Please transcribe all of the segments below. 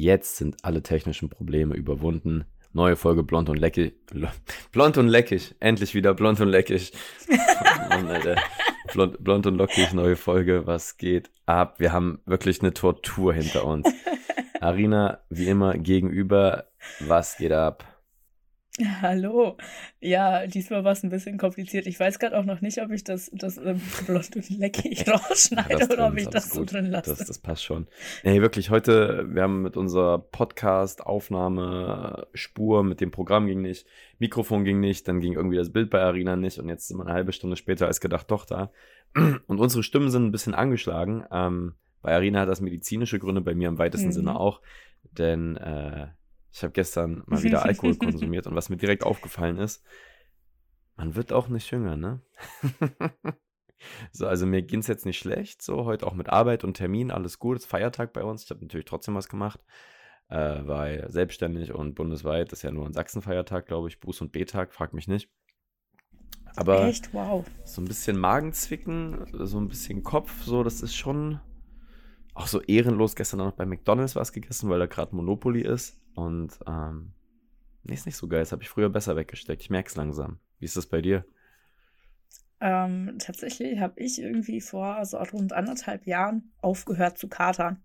Jetzt sind alle technischen Probleme überwunden. Neue Folge Blond und Leckig. Blond und Leckig. Endlich wieder Blond und Leckig. Mann, Alter. Blond und Lockig, neue Folge. Was geht ab? Wir haben wirklich eine Tortur hinter uns. Arina, wie immer, gegenüber. Was geht ab? Hallo. Ja, diesmal war es ein bisschen kompliziert. Ich weiß gerade auch noch nicht, ob ich das Blond und Leckig rausschneide oder ob ich das so drin lasse. Das passt schon. Nee, wirklich, heute, wir haben mit unserer Podcast-Aufnahme-Spur, mit dem Programm ging nicht, Mikrofon ging nicht, dann ging irgendwie das Bild bei Arina nicht und jetzt sind wir eine halbe Stunde später als gedacht doch da. Und unsere Stimmen sind ein bisschen angeschlagen. Bei Arina hat das medizinische Gründe, bei mir im weitesten Sinne auch, denn ich habe gestern mal wieder Alkohol konsumiert und was mir direkt aufgefallen ist, man wird auch nicht jünger, ne? So, also mir ging es jetzt nicht schlecht, so heute auch mit Arbeit und Termin, alles gut, es ist Feiertag bei uns, ich habe natürlich trotzdem was gemacht, weil selbstständig und bundesweit ist ja nur ein Sachsen-Feiertag, glaube ich, Buß- und B-Tag, frag mich nicht. Aber echt? Wow. So ein bisschen Magenzwicken, so ein bisschen Kopf, so das ist schon auch so ehrenlos, gestern noch bei McDonald's was gegessen, weil da gerade Monopoly ist. Und nee, ist nicht so geil. Das habe ich früher besser weggesteckt. Ich merke es langsam. Wie ist das bei dir? Tatsächlich habe ich irgendwie vor so rund 1,5 Jahren aufgehört zu katern.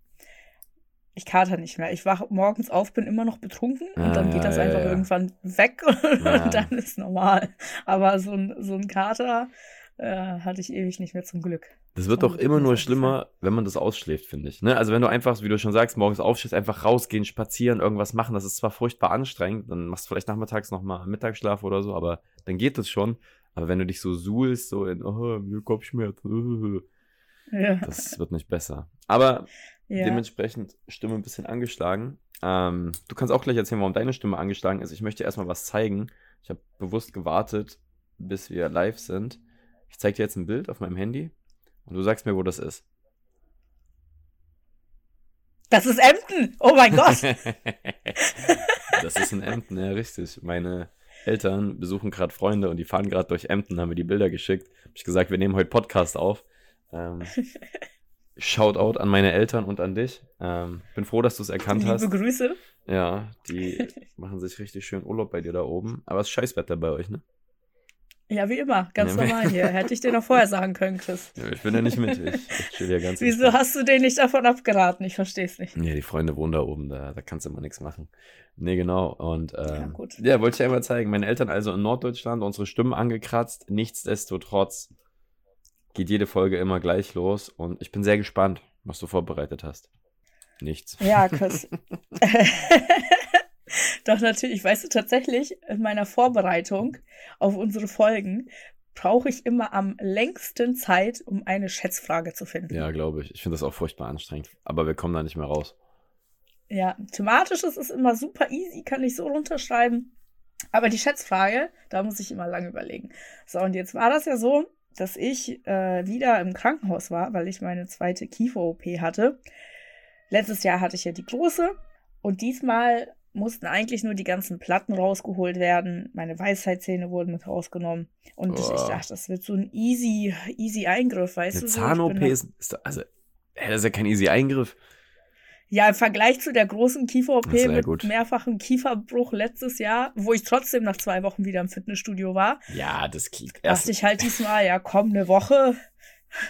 Ich kater nicht mehr. Ich wache morgens auf, bin immer noch betrunken und dann geht das einfach irgendwann weg und dann ist normal. Aber so ein Kater hatte ich ewig nicht mehr, zum Glück. Das wird doch immer nur schlimmer, wenn man das ausschläft, finde ich. Ne? Also wenn du einfach, wie du schon sagst, morgens aufstehst, einfach rausgehen, spazieren, irgendwas machen, das ist zwar furchtbar anstrengend, dann machst du vielleicht nachmittags nochmal Mittagsschlaf oder so, aber dann geht das schon. Aber wenn du dich so suhlst, so in, oh, mir Kopfschmerz, ja. Das wird nicht besser. Aber ja. Dementsprechend Stimme ein bisschen angeschlagen. Du kannst auch gleich erzählen, warum deine Stimme angeschlagen ist. Ich möchte erstmal was zeigen. Ich habe bewusst gewartet, bis wir live sind. Ich zeige dir jetzt ein Bild auf meinem Handy. Und du sagst mir, wo das ist. Das ist Emden! Oh mein Gott! Das ist in Emden, ja, richtig. Meine Eltern besuchen gerade Freunde und die fahren gerade durch Emden, haben mir die Bilder geschickt. Hab ich gesagt, wir nehmen heute Podcast auf. Shoutout an meine Eltern und an dich. Bin froh, dass du es erkannt hast. Liebe Grüße. Ja, die machen sich richtig schön Urlaub bei dir da oben. Aber es ist Scheißwetter bei euch, ne? Ja, wie immer, ganz normal hier. Hätte ich dir noch vorher sagen können, Chris. Ja, ich bin ja nicht mit. Ich chill ja ganz Wieso entspannt. Hast du den nicht davon abgeraten? Ich verstehe es nicht. Ja, die Freunde wohnen da oben, da kannst du immer nichts machen. Nee, genau. Und ja, gut. Ja, wollte ich einmal zeigen. Meine Eltern also in Norddeutschland, unsere Stimmen angekratzt. Nichtsdestotrotz geht jede Folge immer gleich los. Und ich bin sehr gespannt, was du vorbereitet hast. Nichts. Ja, Chris. Doch natürlich, weißt du, tatsächlich in meiner Vorbereitung auf unsere Folgen brauche ich immer am längsten Zeit, um eine Schätzfrage zu finden. Ja, glaube ich. Ich finde das auch furchtbar anstrengend, aber wir kommen da nicht mehr raus. Ja, thematisch ist es immer super easy, kann ich so runterschreiben, aber die Schätzfrage, da muss ich immer lange überlegen. So, und jetzt war das ja so, dass ich wieder im Krankenhaus war, weil ich meine zweite Kifo-OP hatte. Letztes Jahr hatte ich ja die große und diesmal mussten eigentlich nur die ganzen Platten rausgeholt werden. Meine Weisheitszähne wurden mit rausgenommen. Und ich dachte, das wird so ein easy Eingriff, weißt du? Zahn-OP das ist ja kein easy Eingriff. Ja, im Vergleich zu der großen Kiefer-OP mit mehrfachem Kieferbruch letztes Jahr, wo ich trotzdem nach 2 Wochen wieder im Fitnessstudio war. Ja, das klingt. Dachte ich halt diesmal, ja komm, 1 Woche,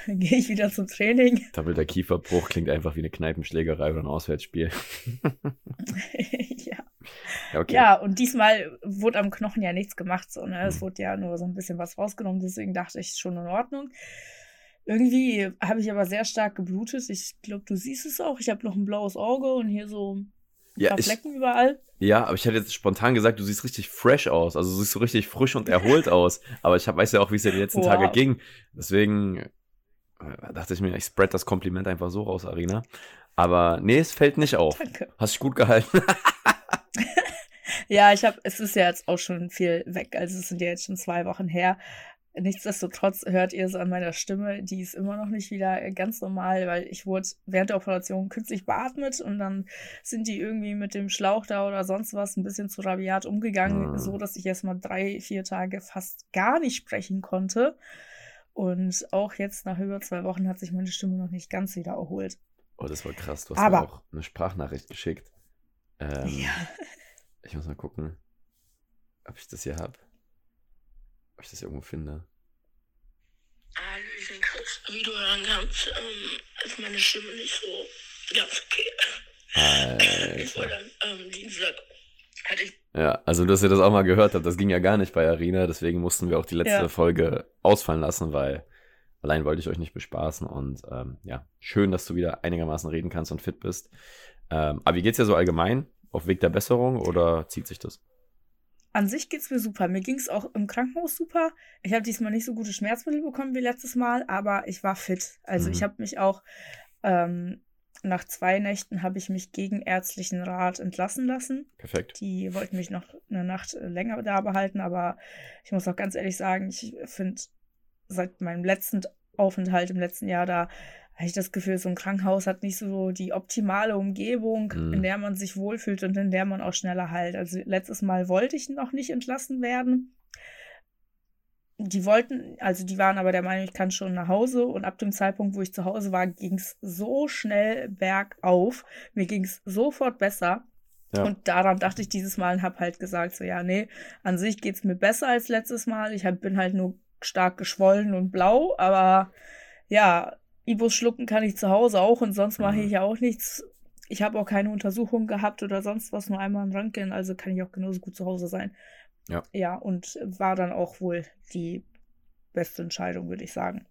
dann gehe ich wieder zum Training. Doppelter Kieferbruch klingt einfach wie eine Kneipenschlägerei oder ein Auswärtsspiel. Ja. Okay. Ja, und diesmal wurde am Knochen ja nichts gemacht. So, ne? Es wurde ja nur so ein bisschen was rausgenommen, deswegen dachte ich, schon in Ordnung. Irgendwie habe ich aber sehr stark geblutet. Ich glaube, du siehst es auch. Ich habe noch ein blaues Auge und hier so ein paar Flecken überall. Ja, aber ich hätte jetzt spontan gesagt, du siehst richtig fresh aus. Also du siehst so richtig frisch und erholt aus. Aber ich weiß ja auch, wie es dir die letzten Tage ging. Deswegen dachte ich mir, ich spread das Kompliment einfach so raus, Arina. Aber nee, es fällt nicht auf. Danke. Hast dich gut gehalten. Ja, es ist ja jetzt auch schon viel weg, also es sind ja jetzt schon 2 Wochen her. Nichtsdestotrotz hört ihr es an meiner Stimme, die ist immer noch nicht wieder ganz normal, weil ich wurde während der Operation künstlich beatmet und dann sind die irgendwie mit dem Schlauch da oder sonst was ein bisschen zu rabiat umgegangen, so dass ich erstmal 3-4 Tage fast gar nicht sprechen konnte. Und auch jetzt nach über 2 Wochen hat sich meine Stimme noch nicht ganz wieder erholt. Oh, das war krass, du hast mir auch eine Sprachnachricht geschickt. Ja. Ich muss mal gucken, ob ich das hier habe. Ob ich das irgendwo finde. Hallöchen, Chris. Wie du hören kannst, ist meine Stimme nicht so ganz okay. Ich war dann Dienstag. Ja, also dass ihr das auch mal gehört habt, das ging ja gar nicht bei Arina, deswegen mussten wir auch die letzte Folge ausfallen lassen, weil allein wollte ich euch nicht bespaßen und ja, schön, dass du wieder einigermaßen reden kannst und fit bist. Aber wie geht's dir so allgemein? Auf Weg der Besserung oder zieht sich das? An sich geht's mir super. Mir ging's auch im Krankenhaus super. Ich habe diesmal nicht so gute Schmerzmittel bekommen wie letztes Mal, aber ich war fit. Also ich habe mich auch nach 2 Nächten habe ich mich gegen ärztlichen Rat entlassen lassen. Perfekt. Die wollten mich noch eine Nacht länger da behalten, aber ich muss auch ganz ehrlich sagen, ich finde, seit meinem letzten Aufenthalt im letzten Jahr da, habe ich das Gefühl, so ein Krankenhaus hat nicht so die optimale Umgebung, in der man sich wohlfühlt und in der man auch schneller heilt. Also letztes Mal wollte ich noch nicht entlassen werden. Die waren aber der Meinung, ich kann schon nach Hause, und ab dem Zeitpunkt, wo ich zu Hause war, ging es so schnell bergauf, mir ging es sofort besser und daran dachte ich dieses Mal und habe halt gesagt, so ja, nee, an sich geht es mir besser als letztes Mal, ich bin halt nur stark geschwollen und blau, aber ja, Ibus schlucken kann ich zu Hause auch und sonst mache ich ja auch nichts, ich habe auch keine Untersuchung gehabt oder sonst was, nur einmal ein Röntgen, also kann ich auch genauso gut zu Hause sein. Ja, und war dann auch wohl die beste Entscheidung, würde ich sagen.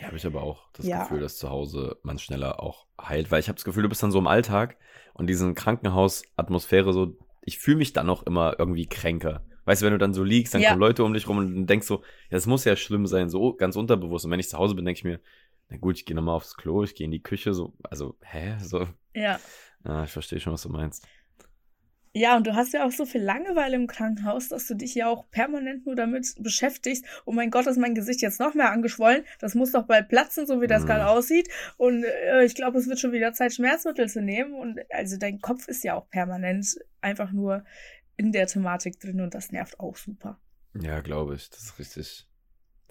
Ja, habe ich aber auch das Gefühl, dass zu Hause man schneller auch heilt, weil ich habe das Gefühl, du bist dann so im Alltag und diesen Krankenhausatmosphäre so, ich fühle mich dann auch immer irgendwie kränker. Weißt du, wenn du dann so liegst, dann kommen Leute um dich rum und denkst so, ja, das muss ja schlimm sein, so ganz unterbewusst. Und wenn ich zu Hause bin, denke ich mir, na gut, ich gehe nochmal aufs Klo, ich gehe in die Küche, so, also, hä? So. Ja. Ich verstehe schon, was du meinst. Ja, und du hast ja auch so viel Langeweile im Krankenhaus, dass du dich ja auch permanent nur damit beschäftigst. Oh mein Gott, ist mein Gesicht jetzt noch mehr angeschwollen. Das muss doch bald platzen, so wie das gerade aussieht. Und ich glaube, es wird schon wieder Zeit, Schmerzmittel zu nehmen. Und also dein Kopf ist ja auch permanent einfach nur in der Thematik drin und das nervt auch super. Ja, glaube ich. Das ist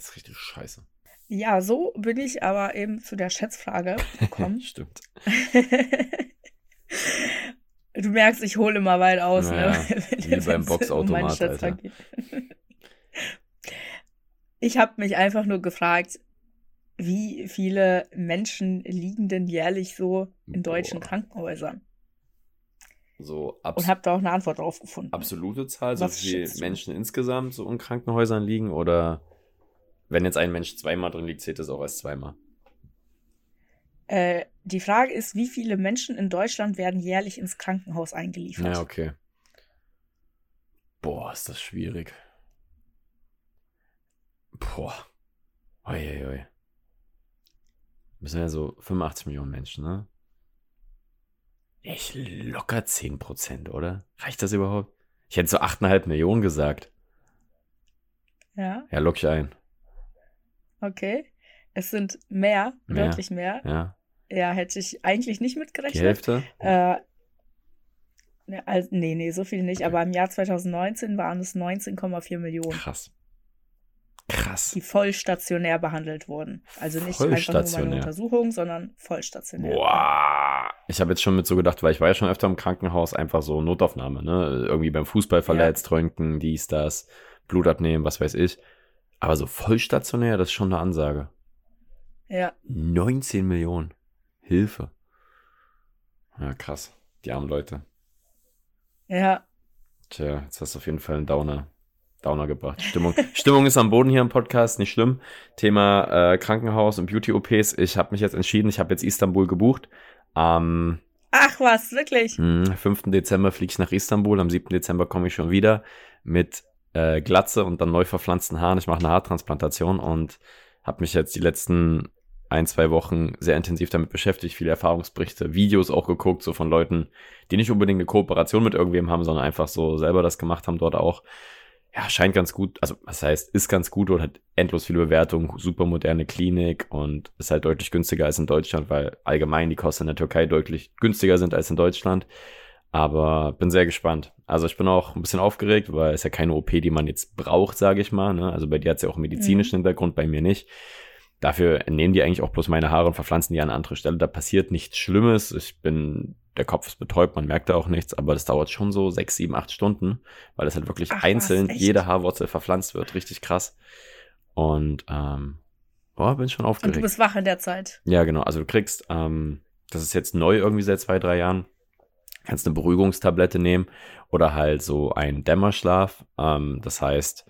richtig scheiße. Ja, so bin ich aber eben zu der Schätzfrage gekommen. Stimmt. Du merkst, ich hole immer weit aus, ne? Wie beim Boxautomat, Alter. Ich habe mich einfach nur gefragt, wie viele Menschen liegen denn jährlich so in deutschen Krankenhäusern? So und habe da auch eine Antwort drauf gefunden. Absolute Zahl, so viele Menschen insgesamt so in Krankenhäusern liegen, oder wenn jetzt ein Mensch zweimal drin liegt, zählt das auch als zweimal? Die Frage ist, wie viele Menschen in Deutschland werden jährlich ins Krankenhaus eingeliefert? Ja, okay. Boah, ist das schwierig. Boah. Uiuiui. Das sind ja so 85 Millionen Menschen, ne? Echt locker 10%, oder? Reicht das überhaupt? Ich hätte so 8,5 Millionen gesagt. Ja? Ja, lock ich ein. Okay. Es sind mehr, deutlich mehr. Ja. Ja, hätte ich eigentlich nicht mitgerechnet. Die Hälfte? Nee, so viel nicht. Okay. Aber im Jahr 2019 waren es 19,4 Millionen. Krass. Die vollstationär behandelt wurden. Also nicht einfach nur eine Untersuchung, sondern vollstationär. Wow. Ich habe jetzt schon mit so gedacht, weil ich war ja schon öfter im Krankenhaus, einfach so Notaufnahme, ne? Irgendwie beim Fußball verletzt, Röntgen, dies, das, Blut abnehmen, was weiß ich. Aber so vollstationär, das ist schon eine Ansage. Ja. 19 Millionen. Hilfe. Ja, krass. Die armen Leute. Ja. Tja, jetzt hast du auf jeden Fall einen Downer gebracht. Stimmung ist am Boden hier im Podcast, nicht schlimm. Thema Krankenhaus und Beauty-OPs. Ich habe mich jetzt entschieden, ich habe jetzt Istanbul gebucht. Ach was, wirklich? Am 5. Dezember fliege ich nach Istanbul, am 7. Dezember komme ich schon wieder mit Glatze und dann neu verpflanzten Haaren. Ich mache eine Haartransplantation und habe mich jetzt die letzten 1-2 Wochen sehr intensiv damit beschäftigt, viele Erfahrungsberichte, Videos auch geguckt, so von Leuten, die nicht unbedingt eine Kooperation mit irgendwem haben, sondern einfach so selber das gemacht haben dort auch. Ja, scheint ganz gut, also was heißt, ist ganz gut und hat endlos viele Bewertungen, super moderne Klinik und ist halt deutlich günstiger als in Deutschland, weil allgemein die Kosten in der Türkei deutlich günstiger sind als in Deutschland. Aber bin sehr gespannt. Also ich bin auch ein bisschen aufgeregt, weil es ja keine OP, die man jetzt braucht, sage ich mal. Ne? Also bei dir hat es ja auch einen medizinischen Hintergrund, bei mir nicht. Dafür nehmen die eigentlich auch bloß meine Haare und verpflanzen die an eine andere Stelle. Da passiert nichts Schlimmes. Der Kopf ist betäubt, man merkt da auch nichts, aber das dauert schon so 6, 7, 8 Stunden, weil das halt wirklich einzeln jede Haarwurzel verpflanzt wird. Richtig krass. Und bin schon aufgeregt. Und du bist wach in der Zeit. Ja, genau. Also du kriegst, das ist jetzt neu irgendwie seit 2, 3 Jahren, kannst eine Beruhigungstablette nehmen oder halt so einen Dämmerschlaf. Das heißt,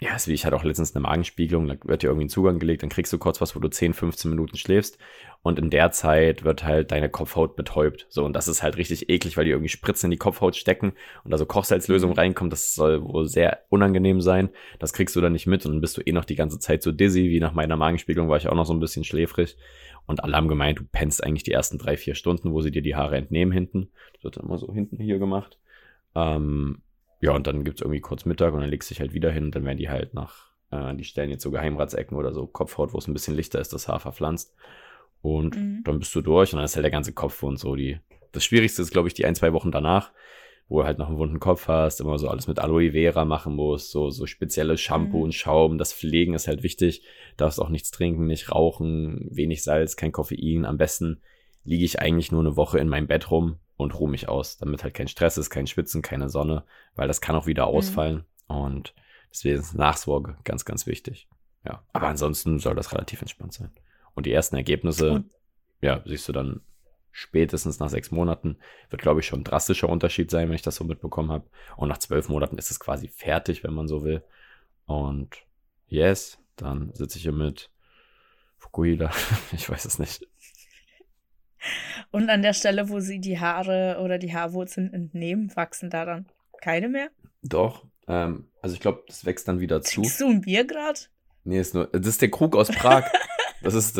ja, ist wie ich hatte auch letztens eine Magenspiegelung, da wird dir irgendwie ein Zugang gelegt, dann kriegst du kurz was, wo du 10, 15 Minuten schläfst und in der Zeit wird halt deine Kopfhaut betäubt. So, und das ist halt richtig eklig, weil die irgendwie Spritzen in die Kopfhaut stecken und da so Kochsalzlösung reinkommt, das soll wohl sehr unangenehm sein. Das kriegst du dann nicht mit und dann bist du eh noch die ganze Zeit so dizzy, wie nach meiner Magenspiegelung war ich auch noch so ein bisschen schläfrig. Und alle haben gemeint, du pennst eigentlich die ersten 3, 4 Stunden, wo sie dir die Haare entnehmen hinten. Das wird immer so hinten hier gemacht. Ja, und dann gibt es irgendwie kurz Mittag und dann legst du dich halt wieder hin und dann werden die halt nach, die stellen jetzt so Geheimratsecken oder so Kopfhaut, wo es ein bisschen lichter ist, das Haar verpflanzt. Und dann bist du durch und dann ist halt der ganze Kopf und so. Das Schwierigste ist, glaube ich, die 1, 2 Wochen danach, wo du halt noch einen wunden Kopf hast, immer so alles mit Aloe Vera machen musst, so spezielle Shampoo und Schaum. Das Pflegen ist halt wichtig. Darfst auch nichts trinken, nicht rauchen, wenig Salz, kein Koffein. Am besten liege ich eigentlich nur eine Woche in meinem Bett rum und ruhe mich aus, damit halt kein Stress ist, kein Schwitzen, keine Sonne, weil das kann auch wieder ausfallen und deswegen ist Nachsorge ganz, ganz wichtig. Ja, aber ansonsten soll das relativ entspannt sein. Und die ersten Ergebnisse, ja, siehst du dann spätestens nach 6 Monaten, wird glaube ich schon ein drastischer Unterschied sein, wenn ich das so mitbekommen habe. Und nach 12 Monaten ist es quasi fertig, wenn man so will. Und yes, dann sitze ich hier mit Fukuhila, ich weiß es nicht. Und an der Stelle, wo sie die Haare oder die Haarwurzeln entnehmen, wachsen da dann keine mehr? Doch. Also ich glaube, das wächst dann wieder zu. Trinkst du ein Bier gerade? Nee, das ist der Krug aus Prag. Das ist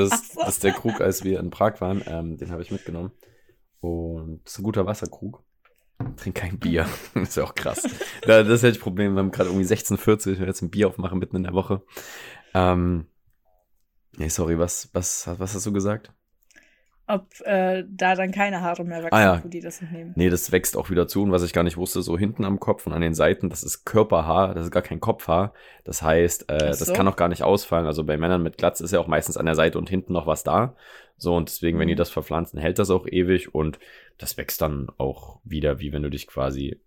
der Krug, als wir in Prag waren. Den habe ich mitgenommen. Und das ist ein guter Wasserkrug. Trink kein Bier. Das ist ja auch krass. Das ist halt das Problem. Wir haben gerade irgendwie 16:40. Ich will jetzt ein Bier aufmachen mitten in der Woche. Nee, sorry, was hast du gesagt? Ob da dann keine Haare mehr wachsen, wo die das entnehmen. Nee, das wächst auch wieder zu. Und was ich gar nicht wusste, so hinten am Kopf und an den Seiten, das ist Körperhaar, das ist gar kein Kopfhaar. Das heißt, das kann auch gar nicht ausfallen. Also bei Männern mit Glatz ist ja auch meistens an der Seite und hinten noch was da. So, und deswegen, wenn die das verpflanzen, hält das auch ewig. Und das wächst dann auch wieder, wie wenn du dich quasi,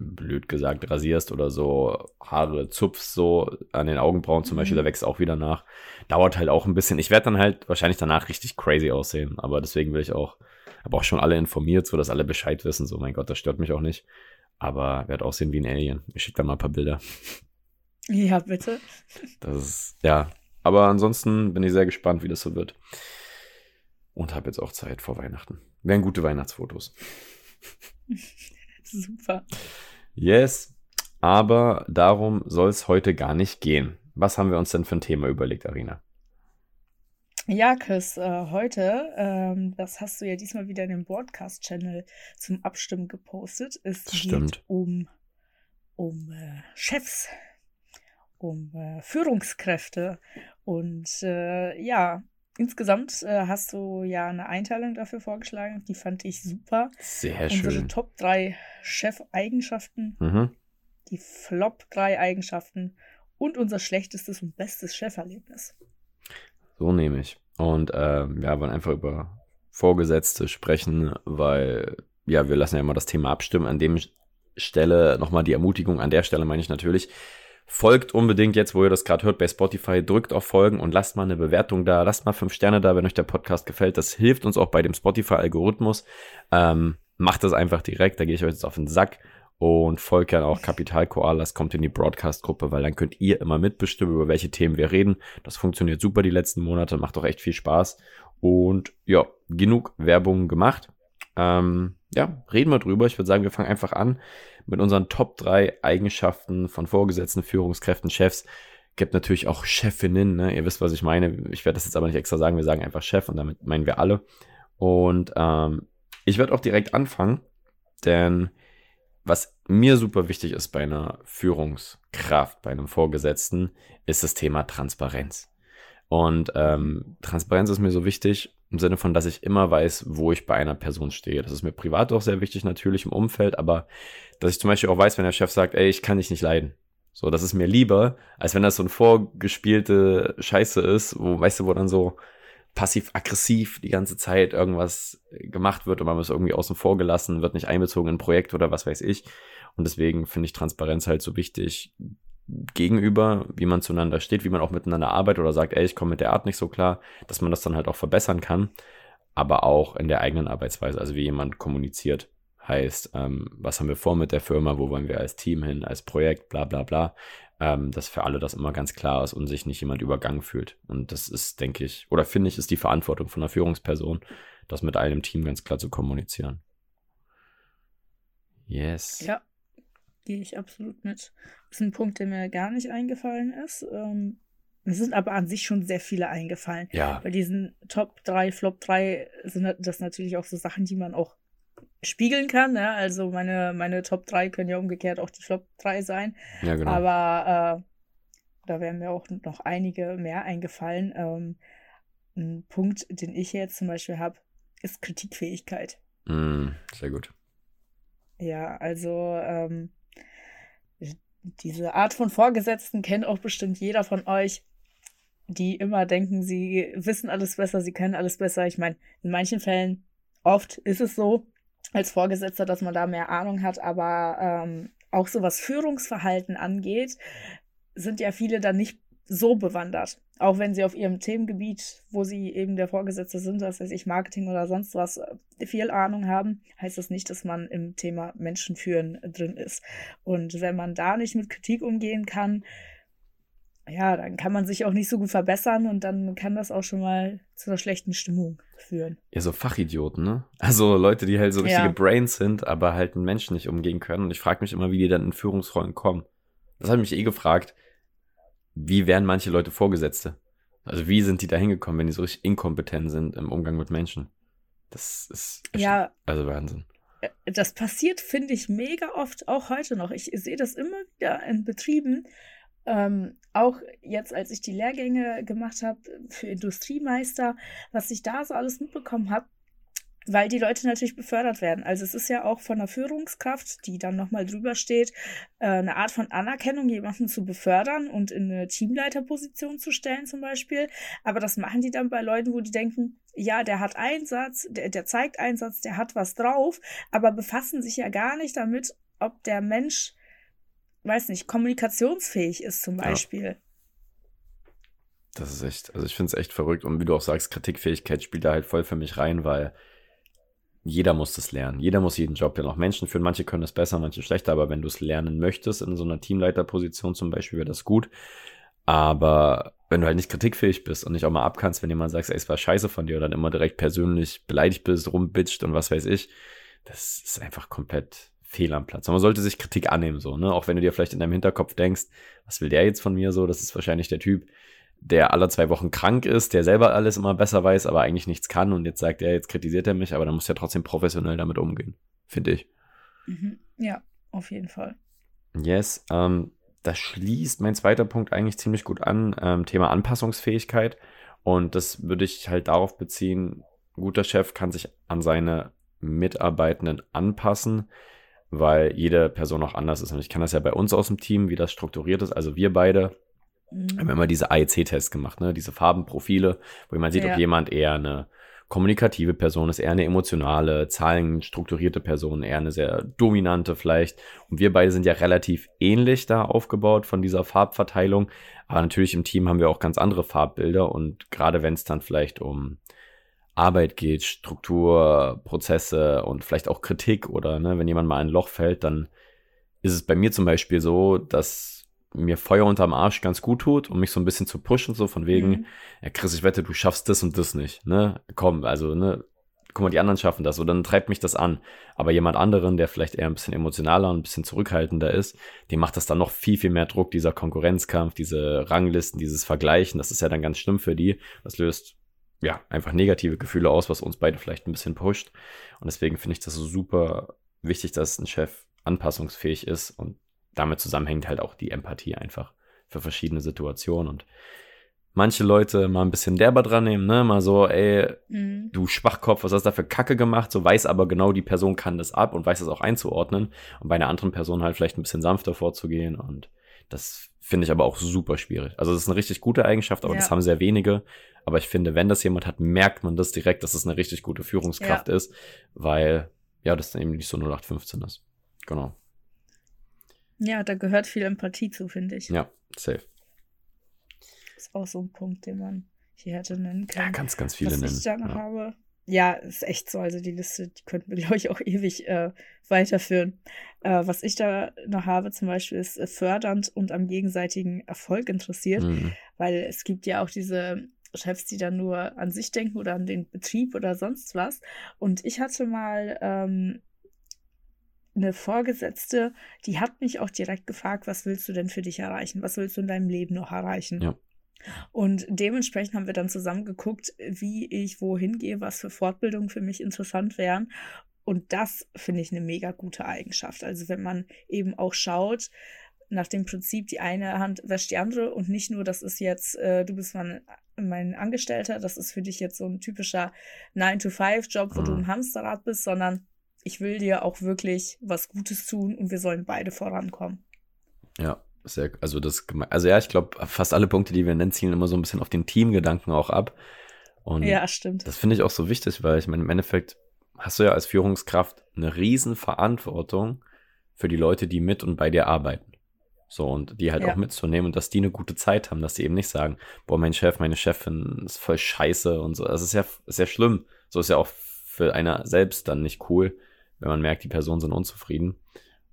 blöd gesagt, rasierst oder so Haare zupfst, so an den Augenbrauen zum Beispiel, da wächst auch wieder nach. Dauert halt auch ein bisschen. Ich werde dann halt wahrscheinlich danach richtig crazy aussehen, aber deswegen will ich auch, habe auch schon alle informiert, so dass alle Bescheid wissen, so mein Gott, das stört mich auch nicht, aber werde aussehen wie ein Alien. Ich schicke da mal ein paar Bilder. Ja, bitte. Das ist, ja, aber ansonsten bin ich sehr gespannt, wie das so wird und habe jetzt auch Zeit vor Weihnachten. Wären gute Weihnachtsfotos. Super. Yes, aber darum soll es heute gar nicht gehen. Was haben wir uns denn für ein Thema überlegt, Arina? Ja, Chris, heute, das hast du ja diesmal wieder in dem Broadcast-Channel zum Abstimmen gepostet. Es geht um Chefs, um Führungskräfte und ja, insgesamt hast du ja eine Einteilung dafür vorgeschlagen, die fand ich super. Sehr schön. Unsere Top 3 Chefeigenschaften, die Flop 3 Eigenschaften und unser schlechtestes und bestes Cheferlebnis. So nehme ich. Und wir wollen einfach über Vorgesetzte sprechen, weil ja, wir lassen ja immer das Thema abstimmen. An dem Stelle nochmal die Ermutigung, an der Stelle meine ich natürlich, folgt unbedingt jetzt, wo ihr das gerade hört, bei Spotify, drückt auf Folgen und lasst mal eine Bewertung da, lasst mal 5 Sterne da, wenn euch der Podcast gefällt. Das hilft uns auch bei dem Spotify-Algorithmus. Macht das einfach direkt, da gehe ich euch jetzt auf den Sack. Und folgt gerne auch Kapitalkoalas, kommt in die Broadcast-Gruppe, weil dann könnt ihr immer mitbestimmen, über welche Themen wir reden. Das funktioniert super die letzten Monate, macht auch echt viel Spaß. Und ja, genug Werbung gemacht. Ja, reden wir drüber. Ich würde sagen, wir fangen einfach an mit unseren Top 3 Eigenschaften von Vorgesetzten, Führungskräften, Chefs. Gibt natürlich auch Chefinnen, ne? Ihr wisst, was ich meine. Ich werde das jetzt aber nicht extra sagen. Wir sagen einfach Chef und damit meinen wir alle. Und ich werde auch direkt anfangen, denn was mir super wichtig ist bei einer Führungskraft, bei einem Vorgesetzten, ist das Thema Transparenz. Und Transparenz ist mir so wichtig, im Sinne von, dass ich immer weiß, wo ich bei einer Person stehe. Das ist mir privat auch sehr wichtig, natürlich im Umfeld, aber dass ich zum Beispiel auch weiß, wenn der Chef sagt, ey, ich kann dich nicht leiden. So, das ist mir lieber, als wenn das so ein vorgespielte Scheiße ist, wo, weißt du, wo dann so passiv-aggressiv die ganze Zeit irgendwas gemacht wird und man ist irgendwie außen vor gelassen, wird nicht einbezogen in ein Projekt oder was weiß ich. Und deswegen finde ich Transparenz halt so wichtig gegenüber, wie man zueinander steht, wie man auch miteinander arbeitet oder sagt, ey, ich komme mit der Art nicht so klar, dass man das dann halt auch verbessern kann, aber auch in der eigenen Arbeitsweise, also wie jemand kommuniziert. Heißt, was haben wir vor mit der Firma, wo wollen wir als Team hin, als Projekt, bla bla bla, dass für alle das immer ganz klar ist und sich nicht jemand übergangen fühlt. Und das ist, denke ich, oder finde ich, ist die Verantwortung von einer Führungsperson, das mit einem Team ganz klar zu kommunizieren. Yes. Ja, gehe ich absolut mit. Das ist ein Punkt, der mir gar nicht eingefallen ist. Es sind aber an sich schon sehr viele eingefallen. Ja. Bei diesen Top 3, Flop 3 sind das natürlich auch so Sachen, die man auch spiegeln kann, ja? Also meine Top 3 können ja umgekehrt auch die Flop 3 sein, ja, genau. Aber da wären mir auch noch einige mehr eingefallen. Ein Punkt, den ich jetzt zum Beispiel habe, ist Kritikfähigkeit. Sehr gut. Ja, also diese Art von Vorgesetzten kennt auch bestimmt jeder von euch, die immer denken, sie wissen alles besser, sie können alles besser. Ich meine, in manchen Fällen, oft ist es so, als Vorgesetzter, dass man da mehr Ahnung hat, aber auch so was Führungsverhalten angeht, sind ja viele dann nicht so bewandert. Auch wenn sie auf ihrem Themengebiet, wo sie eben der Vorgesetzte sind, das heißt Marketing oder sonst was, viel Ahnung haben, heißt das nicht, dass man im Thema Menschen führen drin ist. Und wenn man da nicht mit Kritik umgehen kann, ja, dann kann man sich auch nicht so gut verbessern und dann kann das auch schon mal zu einer schlechten Stimmung führen. Ja, so Fachidioten, ne? Also Leute, die halt so richtige Brains sind, aber halt einen Menschen nicht umgehen können. Und ich frage mich immer, wie die dann in Führungsrollen kommen. Das habe ich mich gefragt, wie werden manche Leute Vorgesetzte? Also wie sind die da hingekommen, wenn die so richtig inkompetent sind im Umgang mit Menschen? Das ist echt, also Wahnsinn. Das passiert, finde ich, mega oft, auch heute noch. Ich sehe das immer wieder in Betrieben. Auch jetzt, als ich die Lehrgänge gemacht habe für Industriemeister, was ich da so alles mitbekommen habe, weil die Leute natürlich befördert werden. Also es ist ja auch von der Führungskraft, die dann nochmal drüber steht, eine Art von Anerkennung, jemanden zu befördern und in eine Teamleiterposition zu stellen zum Beispiel. Aber das machen die dann bei Leuten, wo die denken, ja, der hat Einsatz, der zeigt Einsatz, der hat was drauf, aber befassen sich ja gar nicht damit, ob der Mensch, weiß nicht, kommunikationsfähig ist zum Beispiel. Ja. Das ist echt, also ich finde es echt verrückt. Und wie du auch sagst, Kritikfähigkeit spielt da halt voll für mich rein, weil jeder muss das lernen. Jeder muss jeden Job lernen. Auch Menschen führen, manche können es besser, manche schlechter, aber wenn du es lernen möchtest, in so einer Teamleiterposition zum Beispiel, wäre das gut. Aber wenn du halt nicht kritikfähig bist und nicht auch mal abkannst, wenn jemand sagt, ey, es war scheiße von dir, oder dann immer direkt persönlich beleidigt bist, rumbitcht und was weiß ich, das ist einfach komplett fehl am Platz. Man sollte sich Kritik annehmen, so, ne? Auch wenn du dir vielleicht in deinem Hinterkopf denkst, was will der jetzt von mir so? Das ist wahrscheinlich der Typ, der alle 2 Wochen krank ist, der selber alles immer besser weiß, aber eigentlich nichts kann und jetzt sagt er, jetzt kritisiert er mich, aber dann muss er trotzdem professionell damit umgehen, finde ich. Mhm. Ja, auf jeden Fall. Yes, das schließt mein zweiter Punkt eigentlich ziemlich gut an, Thema Anpassungsfähigkeit, und das würde ich halt darauf beziehen, ein guter Chef kann sich an seine Mitarbeitenden anpassen, weil jede Person auch anders ist. Und ich kann das ja bei uns aus dem Team, wie das strukturiert ist. Also wir beide haben immer diese AEC-Tests gemacht, ne? Diese Farbenprofile, wo man sieht, ob jemand eher eine kommunikative Person ist, eher eine emotionale, zahlenstrukturierte Person, eher eine sehr dominante vielleicht. Und wir beide sind ja relativ ähnlich da aufgebaut von dieser Farbverteilung. Aber natürlich im Team haben wir auch ganz andere Farbbilder. Und gerade wenn es dann vielleicht um Arbeit geht, Struktur, Prozesse und vielleicht auch Kritik oder, ne, wenn jemand mal in ein Loch fällt, dann ist es bei mir zum Beispiel so, dass mir Feuer unterm Arsch ganz gut tut, um mich so ein bisschen zu pushen, so von wegen, ja, Chris, ich wette, du schaffst das und das nicht, ne, komm, also, ne, guck mal, die anderen schaffen das, so, dann treibt mich das an, aber jemand anderen, der vielleicht eher ein bisschen emotionaler und ein bisschen zurückhaltender ist, dem macht das dann noch viel, viel mehr Druck, dieser Konkurrenzkampf, diese Ranglisten, dieses Vergleichen, das ist ja dann ganz schlimm für die, das löst ja einfach negative Gefühle aus, was uns beide vielleicht ein bisschen pusht. Und deswegen finde ich das so super wichtig, dass ein Chef anpassungsfähig ist, und damit zusammenhängt halt auch die Empathie einfach für verschiedene Situationen. Und manche Leute mal ein bisschen derber dran nehmen, ne? Mal so, ey, du Schwachkopf, was hast du da für Kacke gemacht? So, weiß aber genau, die Person kann das ab und weiß das auch einzuordnen. Und bei einer anderen Person halt vielleicht ein bisschen sanfter vorzugehen und Das finde ich aber auch super schwierig. Also das ist eine richtig gute Eigenschaft, aber das haben sehr wenige. Aber ich finde, wenn das jemand hat, merkt man das direkt, dass es eine richtig gute Führungskraft ist, weil das dann eben nicht so 0815 ist. Genau. Ja, da gehört viel Empathie zu, finde ich. Ja, safe. Ist auch so ein Punkt, den man hier hätte nennen können. Ja, ganz viele nennen. Was ich dann habe. Ja, ist echt so. Also die Liste, die könnten wir, glaube ich, auch ewig weiterführen. Was ich da noch habe zum Beispiel ist fördernd und am gegenseitigen Erfolg interessiert, weil es gibt ja auch diese Chefs, die dann nur an sich denken oder an den Betrieb oder sonst was. Und ich hatte mal eine Vorgesetzte, die hat mich auch direkt gefragt, was willst du denn für dich erreichen? Was willst du in deinem Leben noch erreichen? Ja. Und dementsprechend haben wir dann zusammen geguckt, wie ich wohin gehe, was für Fortbildungen für mich interessant wären. Und das finde ich eine mega gute Eigenschaft. Also wenn man eben auch schaut, nach dem Prinzip, die eine Hand wäscht die andere und nicht nur, das ist jetzt, du bist mein Angestellter, das ist für dich jetzt so ein typischer 9-to-5-Job, wo du im Hamsterrad bist, sondern ich will dir auch wirklich was Gutes tun und wir sollen beide vorankommen. Ja. Sehr, ich glaube, fast alle Punkte, die wir nennen, zielen immer so ein bisschen auf den Teamgedanken auch ab. Und ja, stimmt. Das finde ich auch so wichtig, weil ich meine, im Endeffekt hast du ja als Führungskraft eine riesen Verantwortung für die Leute, die mit und bei dir arbeiten. So, und die halt auch mitzunehmen und dass die eine gute Zeit haben, dass die eben nicht sagen, boah, mein Chef, meine Chefin ist voll scheiße und so. Das ist ja schlimm. So ist ja auch für einer selbst dann nicht cool, wenn man merkt, die Personen sind unzufrieden.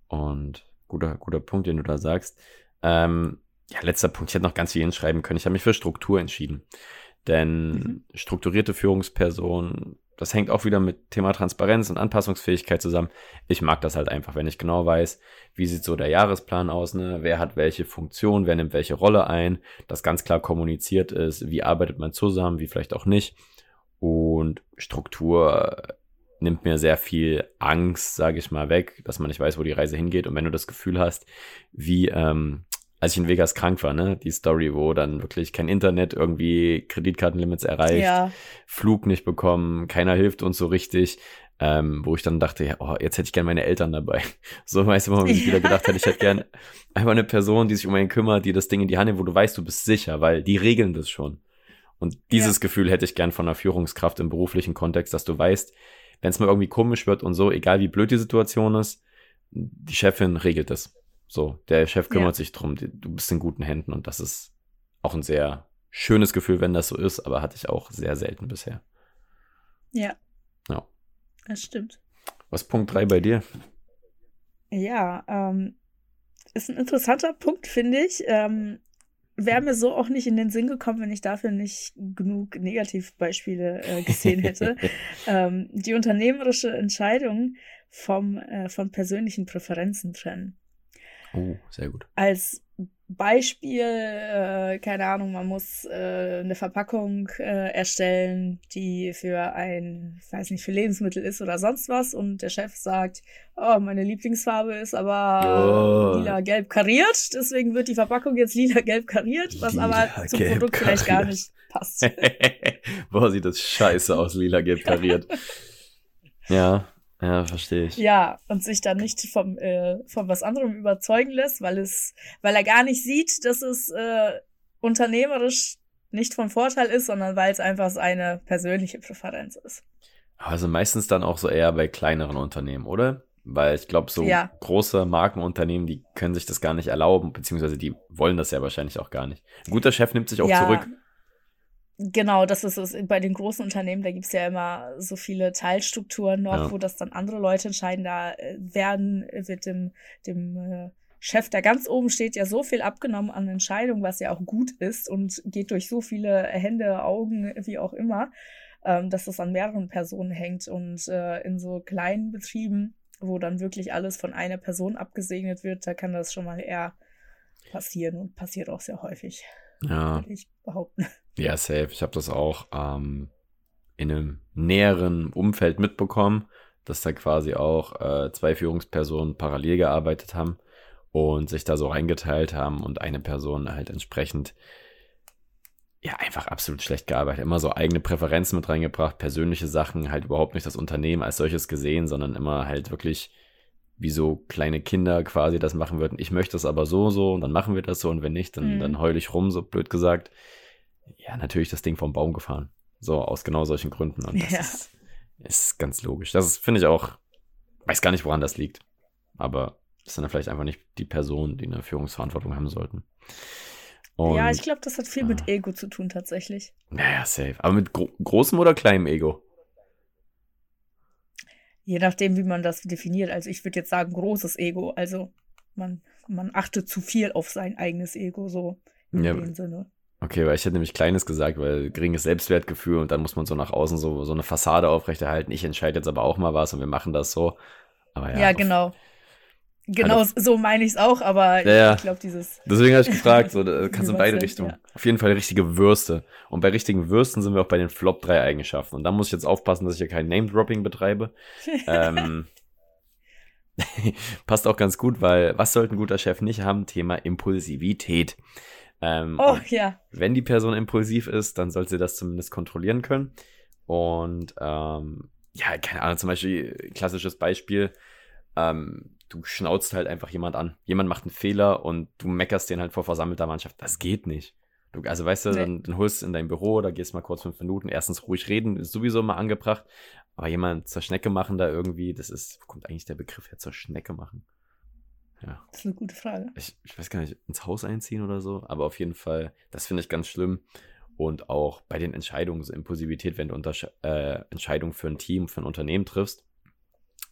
Und guter Punkt, den du da sagst. Letzter Punkt, ich hätte noch ganz viel hinschreiben können. Ich habe mich für Struktur entschieden. Denn strukturierte Führungspersonen, das hängt auch wieder mit Thema Transparenz und Anpassungsfähigkeit zusammen. Ich mag das halt einfach, wenn ich genau weiß, wie sieht so der Jahresplan aus, ne? Wer hat welche Funktion, wer nimmt welche Rolle ein, dass ganz klar kommuniziert ist, wie arbeitet man zusammen, wie vielleicht auch nicht. Und Struktur nimmt mir sehr viel Angst, sage ich mal, weg, dass man nicht weiß, wo die Reise hingeht. Und wenn du das Gefühl hast, wie als ich in Vegas krank war, ne, die Story, wo dann wirklich kein Internet, irgendwie Kreditkartenlimits erreicht, Flug nicht bekommen, keiner hilft uns so richtig, wo ich dann dachte, ja, oh, jetzt hätte ich gerne meine Eltern dabei. So, weißt du, wo ich wieder gedacht hätte, ich hätte gerne einfach eine Person, die sich um einen kümmert, die das Ding in die Hand nimmt, wo du weißt, du bist sicher, weil die regeln das schon. Und dieses Gefühl hätte ich gern von einer Führungskraft im beruflichen Kontext, dass du weißt, wenn es mal irgendwie komisch wird und so, egal wie blöd die Situation ist, die Chefin regelt es. So, der Chef kümmert sich drum, du bist in guten Händen und das ist auch ein sehr schönes Gefühl, wenn das so ist, aber hatte ich auch sehr selten bisher. Ja. Das stimmt. Was ist Punkt 3 bei dir? Ja, ist ein interessanter Punkt, finde ich. Wäre mir so auch nicht in den Sinn gekommen, wenn ich dafür nicht genug Negativbeispiele gesehen hätte. Die unternehmerische Entscheidung von persönlichen Präferenzen trennen. Oh, sehr gut. Als Beispiel, keine Ahnung, man muss eine Verpackung erstellen, die für für Lebensmittel ist oder sonst was. Und der Chef sagt, oh, meine Lieblingsfarbe ist aber lila-gelb kariert. Deswegen wird die Verpackung jetzt lila-gelb kariert, was aber zum Produkt vielleicht gar nicht passt. Boah, sieht das scheiße aus, lila-gelb kariert. Ja, verstehe ich. Ja, und sich dann nicht von was anderem überzeugen lässt, weil er gar nicht sieht, dass es unternehmerisch nicht von Vorteil ist, sondern weil es einfach seine persönliche Präferenz ist. Also meistens dann auch so eher bei kleineren Unternehmen, oder? Weil ich glaube, so große Markenunternehmen, die können sich das gar nicht erlauben, beziehungsweise die wollen das ja wahrscheinlich auch gar nicht. Ein guter Chef nimmt sich auch zurück. Genau, das ist es. Bei den großen Unternehmen, da gibt es ja immer so viele Teilstrukturen noch, wo das dann andere Leute entscheiden. Da wird dem Chef, der ganz oben steht, ja so viel abgenommen an Entscheidungen, was ja auch gut ist und geht durch so viele Hände, Augen, wie auch immer, dass das an mehreren Personen hängt. Und in so kleinen Betrieben, wo dann wirklich alles von einer Person abgesegnet wird, da kann das schon mal eher passieren und passiert auch sehr häufig. Ja. Würde ich behaupten. Ja, safe. Ich habe das auch in einem näheren Umfeld mitbekommen, dass da quasi auch zwei Führungspersonen parallel gearbeitet haben und sich da so reingeteilt haben und eine Person halt entsprechend einfach absolut schlecht gearbeitet. Immer so eigene Präferenzen mit reingebracht, persönliche Sachen, halt überhaupt nicht das Unternehmen als solches gesehen, sondern immer halt wirklich wie so kleine Kinder quasi das machen würden, ich möchte das aber so, und dann machen wir das so, und wenn nicht, dann heul ich rum, so blöd gesagt. Ja, natürlich das Ding vom Baum gefahren. So, aus genau solchen Gründen. Und das ist ganz logisch. Das finde ich auch, weiß gar nicht, woran das liegt. Aber das sind dann vielleicht einfach nicht die Personen, die eine Führungsverantwortung haben sollten. Und, ja, ich glaube, das hat viel mit Ego zu tun, tatsächlich. Naja, safe. Aber mit großem oder kleinem Ego? Je nachdem, wie man das definiert. Also ich würde jetzt sagen, großes Ego. Also man achtet zu viel auf sein eigenes Ego, so in dem Sinne. Okay, weil ich hätte nämlich Kleines gesagt, weil geringes Selbstwertgefühl und dann muss man so nach außen so eine Fassade aufrechterhalten. Ich entscheide jetzt aber auch mal was und wir machen das so. Aber ja, genau. Genau, also, so meine ich es auch, aber ich glaube, dieses... Deswegen habe ich gefragt, so, kannst du in beide Richtungen. Ja. Auf jeden Fall richtige Würste. Und bei richtigen Würsten sind wir auch bei den Flop 3 Eigenschaften. Und da muss ich jetzt aufpassen, dass ich hier kein Name-Dropping betreibe. Passt auch ganz gut, weil was sollte ein guter Chef nicht haben? Thema Impulsivität. Wenn die Person impulsiv ist, dann sollte sie das zumindest kontrollieren können. Und keine Ahnung, zum Beispiel, klassisches Beispiel, du schnauzt halt einfach jemand an. Jemand macht einen Fehler und du meckerst den halt vor versammelter Mannschaft. Das geht nicht. Also weißt du, dann holst du in dein Büro oder gehst mal kurz 5 Minuten. Erstens ruhig reden, ist sowieso mal angebracht. Aber jemand zur Schnecke machen da irgendwie, wo kommt eigentlich der Begriff her, zur Schnecke machen? Ja. Das ist eine gute Frage. Ich weiß gar nicht, ins Haus einziehen oder so, aber auf jeden Fall, das finde ich ganz schlimm. Und auch bei den Entscheidungen, so Impulsivität, wenn du Entscheidungen für ein Team, für ein Unternehmen triffst,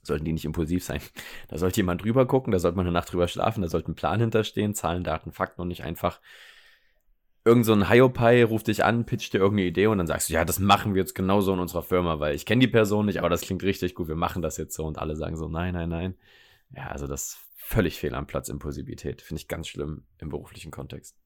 sollten die nicht impulsiv sein. Da sollte jemand drüber gucken, da sollte man eine Nacht drüber schlafen, da sollte ein Plan hinterstehen, Zahlen, Daten, Fakten und nicht einfach irgend so ein Hiopai ruft dich an, pitcht dir irgendeine Idee und dann sagst du, ja, das machen wir jetzt genauso in unserer Firma, weil ich kenne die Person nicht, aber das klingt richtig gut, wir machen das jetzt so und alle sagen so, nein. Ja, also das völlig fehl am Platz, Impulsivität. Finde ich ganz schlimm im beruflichen Kontext.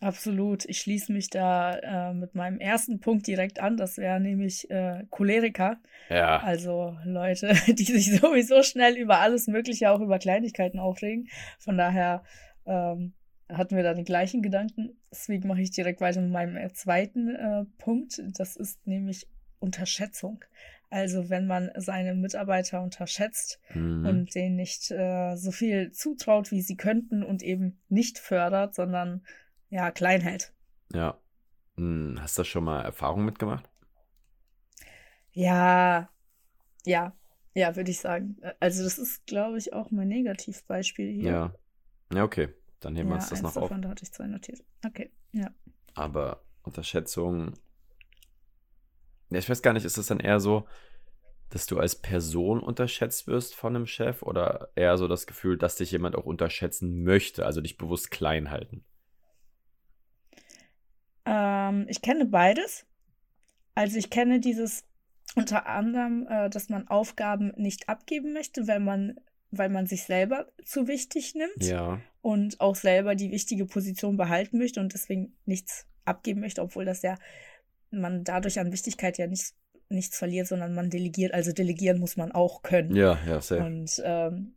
Absolut. Ich schließe mich da mit meinem ersten Punkt direkt an. Das wäre nämlich Choleriker. Ja. Also Leute, die sich sowieso schnell über alles Mögliche, auch über Kleinigkeiten aufregen. Von daher hatten wir da den gleichen Gedanken. Deswegen mache ich direkt weiter mit meinem zweiten Punkt. Das ist nämlich Unterschätzung. Also wenn man seine Mitarbeiter unterschätzt und denen nicht so viel zutraut, wie sie könnten und eben nicht fördert, sondern klein hält. Ja. Hast du schon mal Erfahrung mitgemacht? Ja, würde ich sagen. Also das ist, glaube ich, auch mein Negativbeispiel hier. Ja, okay. Dann nehmen wir uns das noch auf. Da hatte ich 2 notiert. Okay, ja. Aber Unterschätzung... Ich weiß gar nicht, ist es dann eher so, dass du als Person unterschätzt wirst von einem Chef oder eher so das Gefühl, dass dich jemand auch unterschätzen möchte, also dich bewusst klein halten? Ich kenne beides. Also ich kenne dieses unter anderem, dass man Aufgaben nicht abgeben möchte, weil man sich selber zu wichtig nimmt und auch selber die wichtige Position behalten möchte und deswegen nichts abgeben möchte, obwohl das man dadurch an Wichtigkeit nichts verliert, sondern man delegiert. Also delegieren muss man auch können. Ja, sehr. Und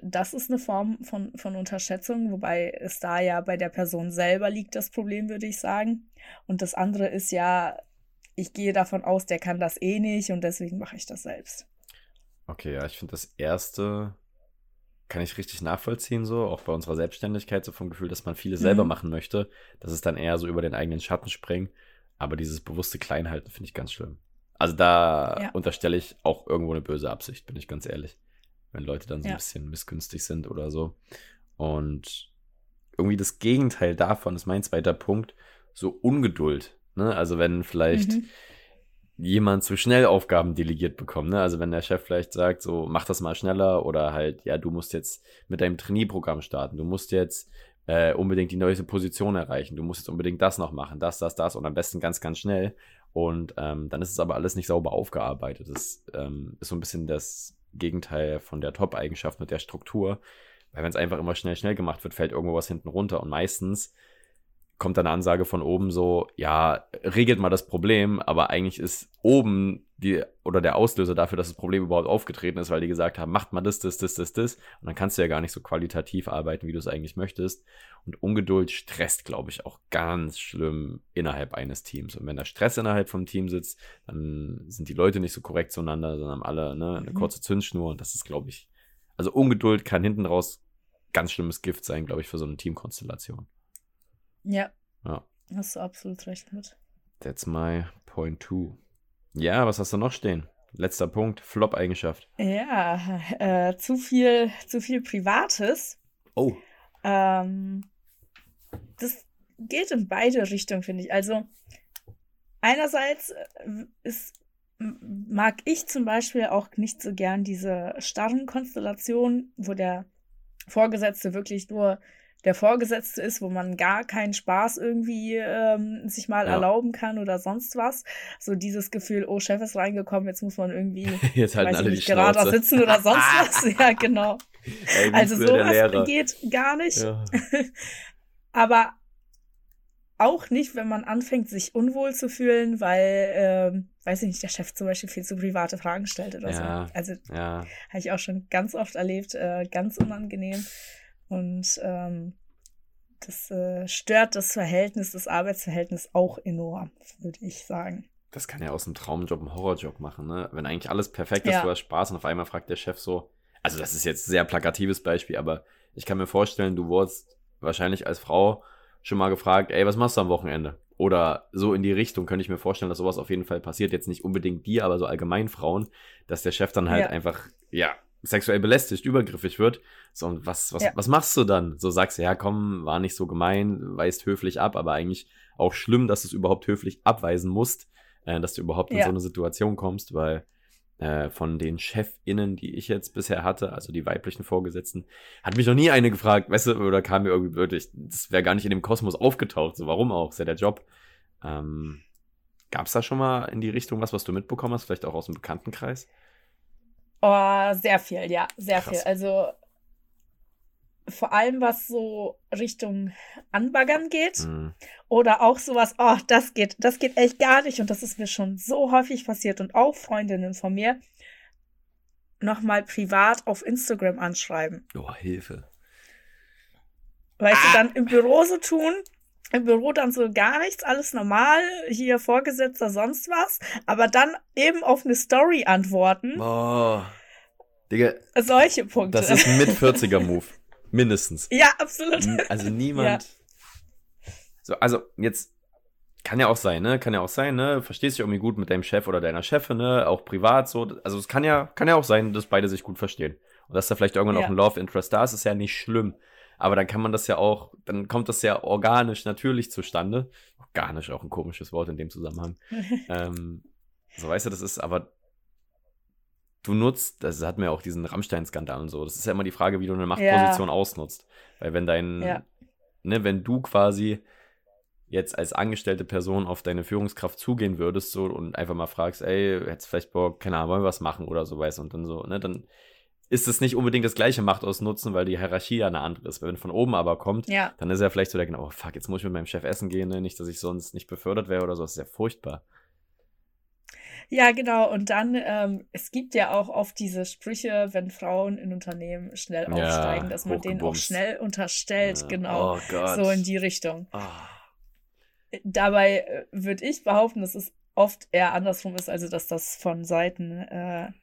das ist eine Form von Unterschätzung, wobei es da ja bei der Person selber liegt, das Problem, würde ich sagen. Und das andere ist ja, ich gehe davon aus, der kann das eh nicht und deswegen mache ich das selbst. Okay, ich finde das erste kann ich richtig nachvollziehen, so auch bei unserer Selbstständigkeit, so vom Gefühl, dass man vieles selber machen möchte, dass es dann eher so über den eigenen Schatten springen, aber dieses bewusste Kleinhalten finde ich ganz schlimm. Also da unterstelle ich auch irgendwo eine böse Absicht, bin ich ganz ehrlich, wenn Leute dann so ein bisschen missgünstig sind oder so. Und irgendwie das Gegenteil davon ist mein zweiter Punkt, so Ungeduld, ne? Also wenn vielleicht jemand zu schnell Aufgaben delegiert bekommen, ne? Also wenn der Chef vielleicht sagt, so mach das mal schneller oder halt, ja, du musst jetzt mit deinem Trainee-Programm starten, du musst jetzt unbedingt die neueste Position erreichen, du musst jetzt unbedingt das noch machen, das und am besten ganz, ganz schnell und dann ist es aber alles nicht sauber aufgearbeitet. Das ist so ein bisschen das Gegenteil von der Top-Eigenschaft mit der Struktur, weil wenn es einfach immer schnell gemacht wird, fällt irgendwo was hinten runter und meistens kommt dann eine Ansage von oben so, ja, regelt mal das Problem, aber eigentlich ist oben der Auslöser dafür, dass das Problem überhaupt aufgetreten ist, weil die gesagt haben, macht mal das. Und dann kannst du ja gar nicht so qualitativ arbeiten, wie du es eigentlich möchtest. Und Ungeduld stresst, glaube ich, auch ganz schlimm innerhalb eines Teams. Und wenn da Stress innerhalb vom Team sitzt, dann sind die Leute nicht so korrekt zueinander, sondern haben alle eine kurze Zündschnur. Und das ist, glaube ich, also Ungeduld kann hinten raus ganz schlimmes Gift sein, glaube ich, für so eine Teamkonstellation. Ja. Hast du absolut recht mit. That's my point 2. Ja, was hast du noch stehen? Letzter Punkt, Flop-Eigenschaft. Ja, zu viel Privates. Oh. Das geht in beide Richtungen, finde ich. Also einerseits mag ich zum Beispiel auch nicht so gern diese starren Konstellationen, wo der Vorgesetzte wirklich nur der Vorgesetzte ist, wo man gar keinen Spaß irgendwie sich mal erlauben kann oder sonst was. So dieses Gefühl, oh, Chef ist reingekommen, jetzt muss man irgendwie jetzt halten alle nicht gerade sitzen oder sonst was. Ja, genau. Ey, also sowas geht gar nicht. Ja. Aber auch nicht, wenn man anfängt, sich unwohl zu fühlen, weil, weiß ich nicht, der Chef zum Beispiel viel zu private Fragen stellt oder so. Also habe ich auch schon ganz oft erlebt, ganz unangenehm. Und das stört das Verhältnis, das Arbeitsverhältnis auch enorm, würde ich sagen. Das kann ja aus einem Traumjob einen Horrorjob machen, ne? Wenn eigentlich alles perfekt ist, du hast Spaß und auf einmal fragt der Chef so, also das ist jetzt ein sehr plakatives Beispiel, aber ich kann mir vorstellen, du wurdest wahrscheinlich als Frau schon mal gefragt, ey, was machst du am Wochenende? Oder so in die Richtung könnte ich mir vorstellen, dass sowas auf jeden Fall passiert. Jetzt nicht unbedingt dir, aber so allgemein Frauen, dass der Chef dann halt einfach, sexuell belästigt, übergriffig wird. So, und was machst du dann? So sagst du, ja komm, war nicht so gemein, weist höflich ab, aber eigentlich auch schlimm, dass du es überhaupt höflich abweisen musst, dass du überhaupt in so eine Situation kommst, weil von den ChefInnen, die ich jetzt bisher hatte, also die weiblichen Vorgesetzten, hat mich noch nie eine gefragt, weißt du, oder kam mir irgendwie blöd, das wäre gar nicht in dem Kosmos aufgetaucht, so warum auch, ist ja der Job. Gab es da schon mal in die Richtung was du mitbekommen hast, vielleicht auch aus dem Bekanntenkreis? Oh, sehr viel, ja, sehr krass. Viel. Also vor allem, was so Richtung Anbaggern geht oder auch sowas, das geht echt gar nicht und das ist mir schon so häufig passiert und auch Freundinnen von mir nochmal privat auf Instagram anschreiben. Oh, Hilfe. Weißt du, dann im Büro so tun, im Büro dann so gar nichts, alles normal, hier Vorgesetzter, sonst was, aber dann eben auf eine Story antworten. Oh, Digga. Solche Punkte. Das ist ein Mit-40er-Move. Mindestens. Ja, absolut. Also niemand. Ja. So, also jetzt kann ja auch sein, ne? Verstehst dich irgendwie gut mit deinem Chef oder deiner Chefin, ne? Auch privat so. Also es kann ja auch sein, dass beide sich gut verstehen. Und dass da vielleicht irgendwann auch ein Love Interest da ist, ist ja nicht schlimm. Aber dann kann man das ja auch, dann kommt das ja organisch natürlich zustande. Organisch, auch ein komisches Wort in dem Zusammenhang. So, weißt du, das ist aber, du nutzt, das hatten wir auch diesen Rammstein-Skandal und so, das ist ja immer die Frage, wie du eine Machtposition ausnutzt. Weil wenn wenn du quasi jetzt als angestellte Person auf deine Führungskraft zugehen würdest so und einfach mal fragst, ey, hättest vielleicht Bock, keine Ahnung, wollen wir was machen oder so, weißt du, und dann so, ne, dann ist es nicht unbedingt das gleiche Machtausnutzen, weil die Hierarchie ja eine andere ist. Wenn von oben aber kommt, dann ist ja vielleicht so der, oh fuck, jetzt muss ich mit meinem Chef essen gehen, ne? Nicht, dass ich sonst nicht befördert wäre oder so. Das ist ja furchtbar. Ja, genau. Und dann, es gibt ja auch oft diese Sprüche, wenn Frauen in Unternehmen schnell aufsteigen, dass man denen auch schnell unterstellt, genau. Oh Gott. So in die Richtung. Oh. Dabei würde ich behaupten, dass es oft eher andersrum ist, also dass das von Seiten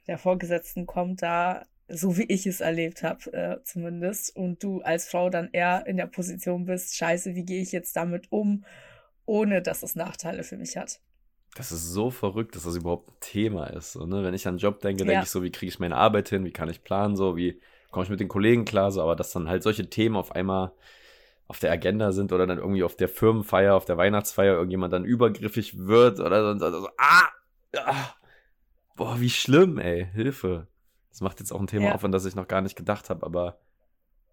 der Vorgesetzten kommt, da so wie ich es erlebt habe, zumindest, und du als Frau dann eher in der Position bist, scheiße, wie gehe ich jetzt damit um, ohne dass es Nachteile für mich hat. Das ist so verrückt, dass das überhaupt ein Thema ist. So, ne? Wenn ich an einen Job denke, denke ich so, wie kriege ich meine Arbeit hin, wie kann ich planen, so, wie komme ich mit den Kollegen klar, so, aber dass dann halt solche Themen auf einmal auf der Agenda sind oder dann irgendwie auf der Firmenfeier, auf der Weihnachtsfeier irgendjemand dann übergriffig wird oder so, boah, wie schlimm, ey, Hilfe. Das macht jetzt auch ein Thema auf, an das ich noch gar nicht gedacht habe, aber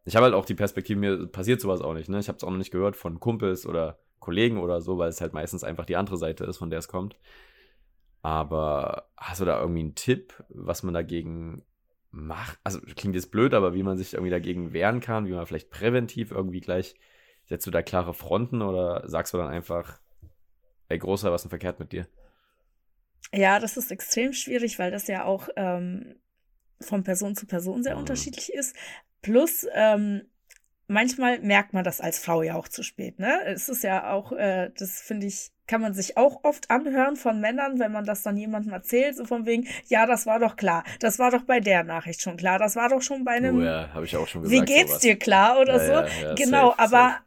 ich habe halt auch die Perspektive, mir passiert sowas auch nicht, ne? Ich habe es auch noch nicht gehört von Kumpels oder Kollegen oder so, weil es halt meistens einfach die andere Seite ist, von der es kommt. Aber hast du da irgendwie einen Tipp, was man dagegen macht? Also klingt jetzt blöd, aber wie man sich irgendwie dagegen wehren kann, wie man vielleicht präventiv irgendwie gleich Setzt du da klare Fronten oder sagst du dann einfach, ey Großer, was ist denn verkehrt mit dir? Ja, das ist extrem schwierig, weil das ja auch von Person zu Person sehr unterschiedlich ist. Plus, manchmal merkt man das als Frau ja auch zu spät, ne? Es ist ja auch, das finde ich, kann man sich auch oft anhören von Männern, wenn man das dann jemandem erzählt, so von wegen, ja, das war doch klar, das war doch bei der Nachricht schon klar, das war doch schon bei einem, habe ich auch schon gesagt, wie geht's sowas dir klar oder ja, so. Ja, genau, safe, aber safe.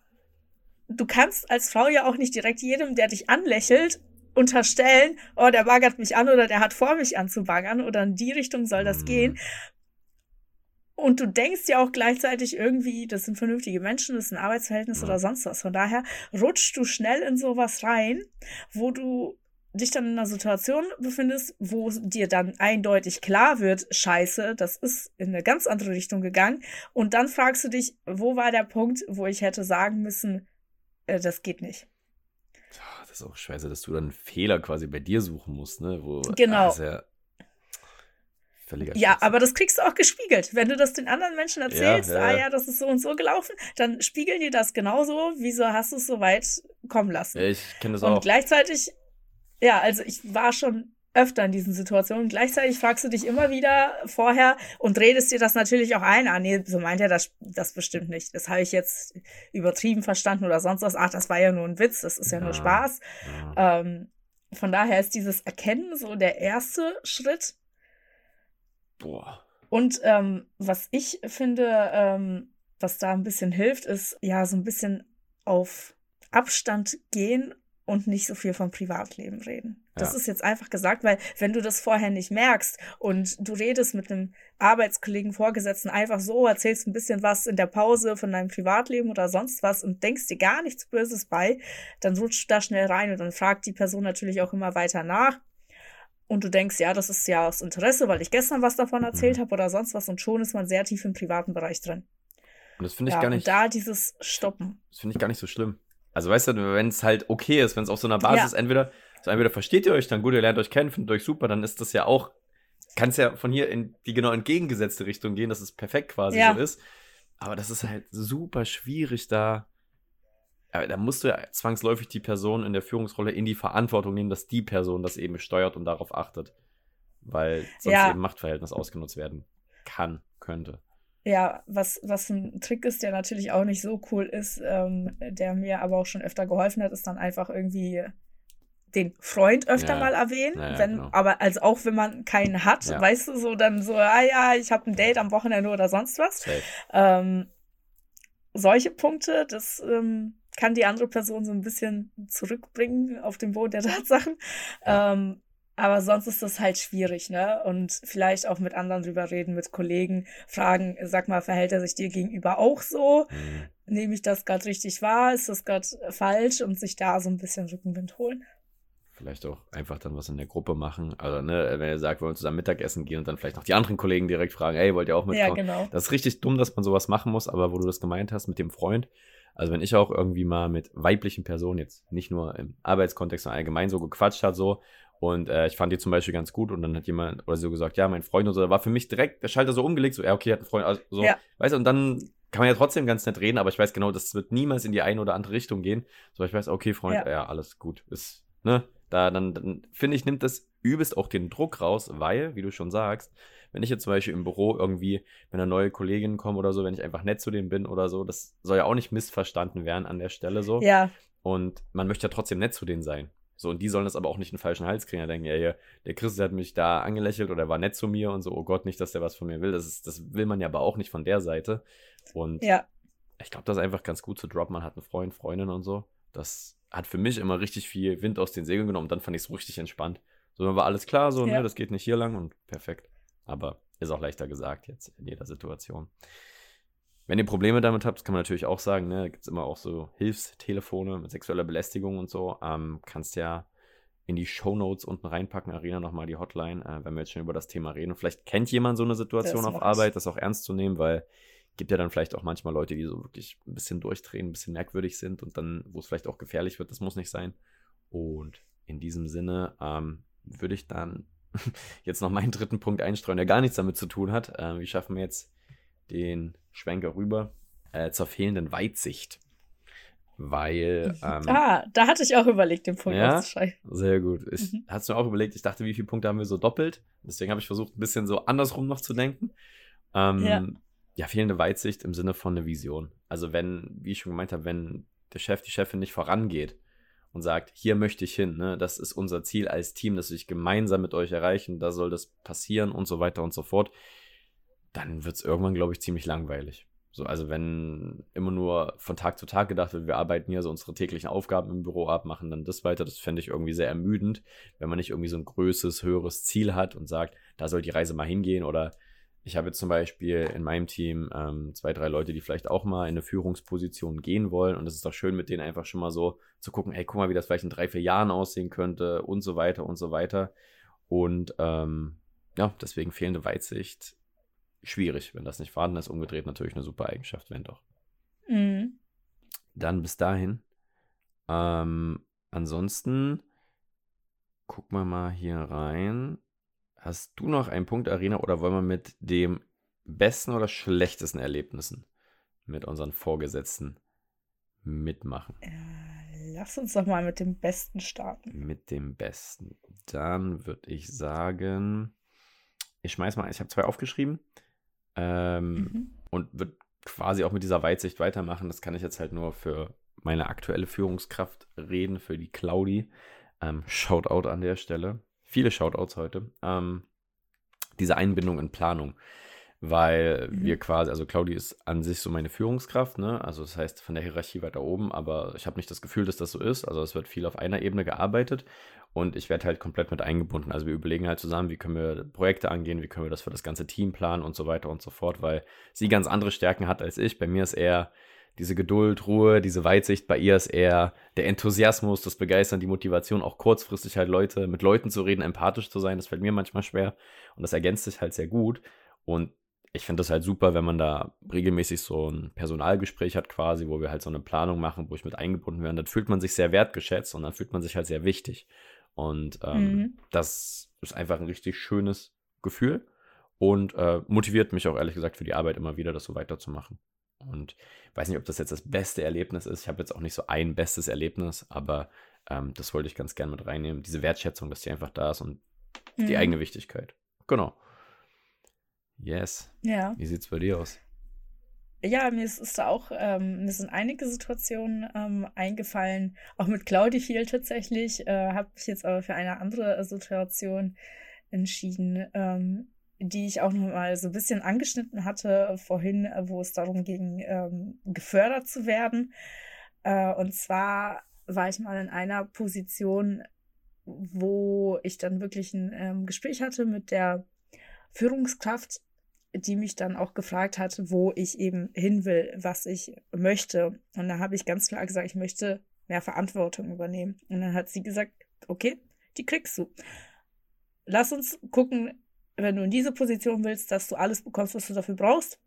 Du kannst als Frau ja auch nicht direkt jedem, der dich anlächelt, unterstellen, oh, der baggert mich an oder der hat vor, mich anzubaggern oder in die Richtung soll das gehen. Und du denkst ja auch gleichzeitig irgendwie, das sind vernünftige Menschen, das ist ein Arbeitsverhältnis oder sonst was. Von daher rutscht du schnell in sowas rein, wo du dich dann in einer Situation befindest, wo dir dann eindeutig klar wird, scheiße, das ist in eine ganz andere Richtung gegangen. Und dann fragst du dich, wo war der Punkt, wo ich hätte sagen müssen, das geht nicht. Das ist auch scheiße, dass du dann einen Fehler quasi bei dir suchen musst, ne? Wo, genau. Ja, aber das kriegst du auch gespiegelt. Wenn du das den anderen Menschen erzählst, ja, das ist so und so gelaufen, dann spiegeln die das genauso, wieso hast du es so weit kommen lassen. Ja, ich kenne das und auch. Und gleichzeitig, ja, also ich war schon öfter in diesen Situationen, gleichzeitig fragst du dich immer wieder vorher und redest dir das natürlich auch ein, ah nee, so meint er das bestimmt nicht, das habe ich jetzt übertrieben verstanden oder sonst was, ach, das war ja nur ein Witz, das ist ja nur Spaß. Ja. Von daher ist dieses Erkennen so der erste Schritt. Boah. Und was ich finde, was da ein bisschen hilft, ist ja so ein bisschen auf Abstand gehen und nicht so viel vom Privatleben reden. Ja. Das ist jetzt einfach gesagt, weil wenn du das vorher nicht merkst und du redest mit einem Arbeitskollegen, Vorgesetzten einfach so, erzählst ein bisschen was in der Pause von deinem Privatleben oder sonst was und denkst dir gar nichts Böses bei, dann rutscht du da schnell rein und dann fragt die Person natürlich auch immer weiter nach. Und du denkst, ja, das ist ja aus Interesse, weil ich gestern was davon erzählt habe oder sonst was. Und schon ist man sehr tief im privaten Bereich drin. Und das finde ich gar nicht. Und da dieses Stoppen. Das finde ich gar nicht so schlimm. Also weißt du, wenn es halt okay ist, wenn es auf so einer Basis entweder versteht ihr euch dann gut, ihr lernt euch kennen, findet euch super, dann ist das ja auch, kann es ja von hier in die genau entgegengesetzte Richtung gehen, dass es perfekt quasi so ist. Aber das ist halt super schwierig da. Aber da musst du ja zwangsläufig die Person in der Führungsrolle in die Verantwortung nehmen, dass die Person das eben steuert und darauf achtet. Weil sonst eben Machtverhältnis ausgenutzt werden könnte. Ja, was ein Trick ist, der natürlich auch nicht so cool ist, der mir aber auch schon öfter geholfen hat, ist dann einfach irgendwie den Freund öfter mal erwähnen. Naja, wenn, genau. Aber also auch wenn man keinen hat, weißt du, so dann so, ich habe ein Date am Wochenende oder sonst was. Solche Punkte, das kann die andere Person so ein bisschen zurückbringen auf den Boden der Tatsachen. Aber sonst ist das halt schwierig, ne? Und vielleicht auch mit anderen drüber reden, mit Kollegen, fragen, sag mal, verhält er sich dir gegenüber auch so? Nehme ich das gerade richtig wahr? Ist das gerade falsch? Und sich da so ein bisschen Rückenwind holen. Vielleicht auch einfach dann was in der Gruppe machen. Also, ne, wenn ihr sagt, wir wollen zusammen Mittagessen gehen und dann vielleicht noch die anderen Kollegen direkt fragen, ey, wollt ihr auch mitkommen? Ja, genau. Das ist richtig dumm, dass man sowas machen muss, aber wo du das gemeint hast mit dem Freund, also wenn ich auch irgendwie mal mit weiblichen Personen jetzt nicht nur im Arbeitskontext, sondern allgemein so gequatscht hat so und ich fand die zum Beispiel ganz gut und dann hat jemand oder so gesagt, ja, mein Freund und so, da war für mich direkt der Schalter so umgelegt, so, ja, okay, hat einen Freund, also so, weißt du, und dann kann man ja trotzdem ganz nett reden, aber ich weiß genau, das wird niemals in die eine oder andere Richtung gehen, so, ich weiß, okay, Freund, ja alles gut, ist, ne, da, dann finde ich, nimmt das übelst auch den Druck raus, weil, wie du schon sagst, wenn ich jetzt zum Beispiel im Büro irgendwie mit einer neuen Kollegin komme oder so, wenn ich einfach nett zu denen bin oder so, das soll ja auch nicht missverstanden werden an der Stelle so. Ja. Und man möchte ja trotzdem nett zu denen sein. So, und die sollen das aber auch nicht in den falschen Hals kriegen. Da denken, ja, der Chris hat mich da angelächelt oder war nett zu mir und so, oh Gott, nicht, dass der was von mir will. Das will man ja aber auch nicht von der Seite. Und ich glaube, das ist einfach ganz gut zu droppen. Man hat einen Freund, Freundin und so. Das hat für mich immer richtig viel Wind aus den Segeln genommen. Dann fand ich es richtig entspannt. So, dann war alles klar so, ne, das geht nicht hier lang und perfekt. Aber ist auch leichter gesagt jetzt in jeder Situation. Wenn ihr Probleme damit habt, kann man natürlich auch sagen, ne, gibt es immer auch so Hilfstelefone mit sexueller Belästigung und so. Kannst ja in die Shownotes unten reinpacken, Arina, nochmal die Hotline, wenn wir jetzt schon über das Thema reden. Vielleicht kennt jemand so eine Situation auf Arbeit, das auch ernst zu nehmen, weil es gibt ja dann vielleicht auch manchmal Leute, die so wirklich ein bisschen durchdrehen, ein bisschen merkwürdig sind und dann, wo es vielleicht auch gefährlich wird, das muss nicht sein. Und in diesem Sinne würde ich dann jetzt noch meinen dritten Punkt einstreuen, der gar nichts damit zu tun hat. Wie schaffen wir jetzt den Schwenker rüber zur fehlenden Weitsicht? weil... da hatte ich auch überlegt, den Punkt auszuschreiben. Sehr gut. Ich hatte es mir auch überlegt, ich dachte, wie viele Punkte haben wir so doppelt? Deswegen habe ich versucht, ein bisschen so andersrum noch zu denken. Fehlende Weitsicht im Sinne von eine Vision. Also wenn, wie ich schon gemeint habe, wenn der Chef, die Chefin nicht vorangeht und sagt, hier möchte ich hin, ne? Das ist unser Ziel als Team, das will ich gemeinsam mit euch erreichen, da soll das passieren und so weiter und so fort, dann wird es irgendwann, glaube ich, ziemlich langweilig. So, also wenn immer nur von Tag zu Tag gedacht wird, wir arbeiten hier so unsere täglichen Aufgaben im Büro ab, machen dann das weiter, das fände ich irgendwie sehr ermüdend, wenn man nicht irgendwie so ein größeres, höheres Ziel hat und sagt, da soll die Reise mal hingehen. Oder ich habe jetzt zum Beispiel in meinem Team 2, 3 Leute, die vielleicht auch mal in eine Führungsposition gehen wollen, und es ist doch schön, mit denen einfach schon mal so zu gucken, hey, guck mal, wie das vielleicht in 3, 4 Jahren aussehen könnte und so weiter und so weiter. Und deswegen fehlende Weitsicht, schwierig, wenn das nicht vorhanden ist. Umgedreht natürlich eine super Eigenschaft, wenn doch. Mhm. Dann bis dahin. Ansonsten gucken wir mal hier rein. Hast du noch einen Punkt, Arina, oder wollen wir mit dem besten oder schlechtesten Erlebnissen mit unseren Vorgesetzten mitmachen? Lass uns doch mal mit dem Besten starten. Mit dem Besten. Dann würde ich sagen, ich habe 2 aufgeschrieben und würde quasi auch mit dieser Weitsicht weitermachen. Das kann ich jetzt halt nur für meine aktuelle Führungskraft reden, für die Claudi. Shoutout an der Stelle. Viele Shoutouts heute, diese Einbindung in Planung, weil wir quasi, also Claudia ist an sich so meine Führungskraft, ne? Also das heißt von der Hierarchie weiter oben, aber ich habe nicht das Gefühl, dass das so ist, also es wird viel auf einer Ebene gearbeitet und ich werde halt komplett mit eingebunden, also wir überlegen halt zusammen, wie können wir Projekte angehen, wie können wir das für das ganze Team planen und so weiter und so fort, weil sie ganz andere Stärken hat als ich, bei mir ist eher diese Geduld, Ruhe, diese Weitsicht, bei ihr ist eher der Enthusiasmus, das Begeistern, die Motivation, auch kurzfristig halt mit Leuten zu reden, empathisch zu sein, das fällt mir manchmal schwer und das ergänzt sich halt sehr gut. Und ich finde das halt super, wenn man da regelmäßig so ein Personalgespräch hat quasi, wo wir halt so eine Planung machen, wo ich mit eingebunden werde, dann fühlt man sich sehr wertgeschätzt und dann fühlt man sich halt sehr wichtig. Und das ist einfach ein richtig schönes Gefühl und motiviert mich auch ehrlich gesagt für die Arbeit immer wieder, das so weiterzumachen. Und ich weiß nicht, ob das jetzt das beste Erlebnis ist. Ich habe jetzt auch nicht so ein bestes Erlebnis, aber das wollte ich ganz gern mit reinnehmen. Diese Wertschätzung, dass die einfach da ist und die eigene Wichtigkeit. Genau. Yes. Ja. Wie sieht es bei dir aus? Ja, mir sind einige Situationen eingefallen. Auch mit Claudia viel tatsächlich. Habe ich jetzt aber für eine andere Situation entschieden, die ich auch noch mal so ein bisschen angeschnitten hatte vorhin, wo es darum ging, gefördert zu werden. Und zwar war ich mal in einer Position, wo ich dann wirklich ein Gespräch hatte mit der Führungskraft, die mich dann auch gefragt hat, wo ich eben hin will, was ich möchte. Und da habe ich ganz klar gesagt, ich möchte mehr Verantwortung übernehmen. Und dann hat sie gesagt, okay, die kriegst du. Lass uns gucken, wenn du in diese Position willst, dass du alles bekommst, was du dafür brauchst.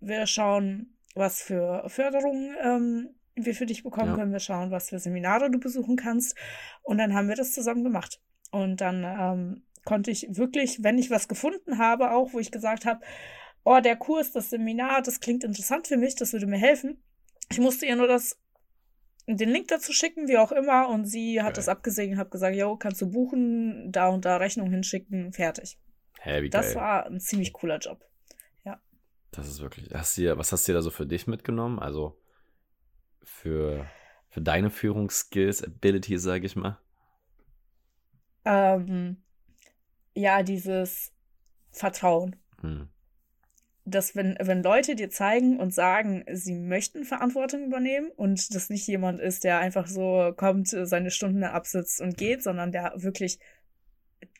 Wir schauen, was für Förderungen wir für dich bekommen können. Wir schauen, was für Seminare du besuchen kannst. Und dann haben wir das zusammen gemacht. Und dann konnte ich wirklich, wenn ich was gefunden habe, auch wo ich gesagt habe, oh, der Kurs, das Seminar, das klingt interessant für mich, das würde mir helfen. Ich musste ihr nur den Link dazu schicken, wie auch immer, und sie hat das abgesegnet, hat gesagt, jo, kannst du buchen, da und da Rechnung hinschicken, fertig. Hey, das war ein ziemlich cooler Job. Ja. Das ist wirklich. Was hast du da so für dich mitgenommen? Also für deine Führungsskills, Abilities, sage ich mal? Dieses Vertrauen. Dass wenn Leute dir zeigen und sagen, sie möchten Verantwortung übernehmen und das nicht jemand ist, der einfach so kommt, seine Stunden absitzt und geht, sondern der wirklich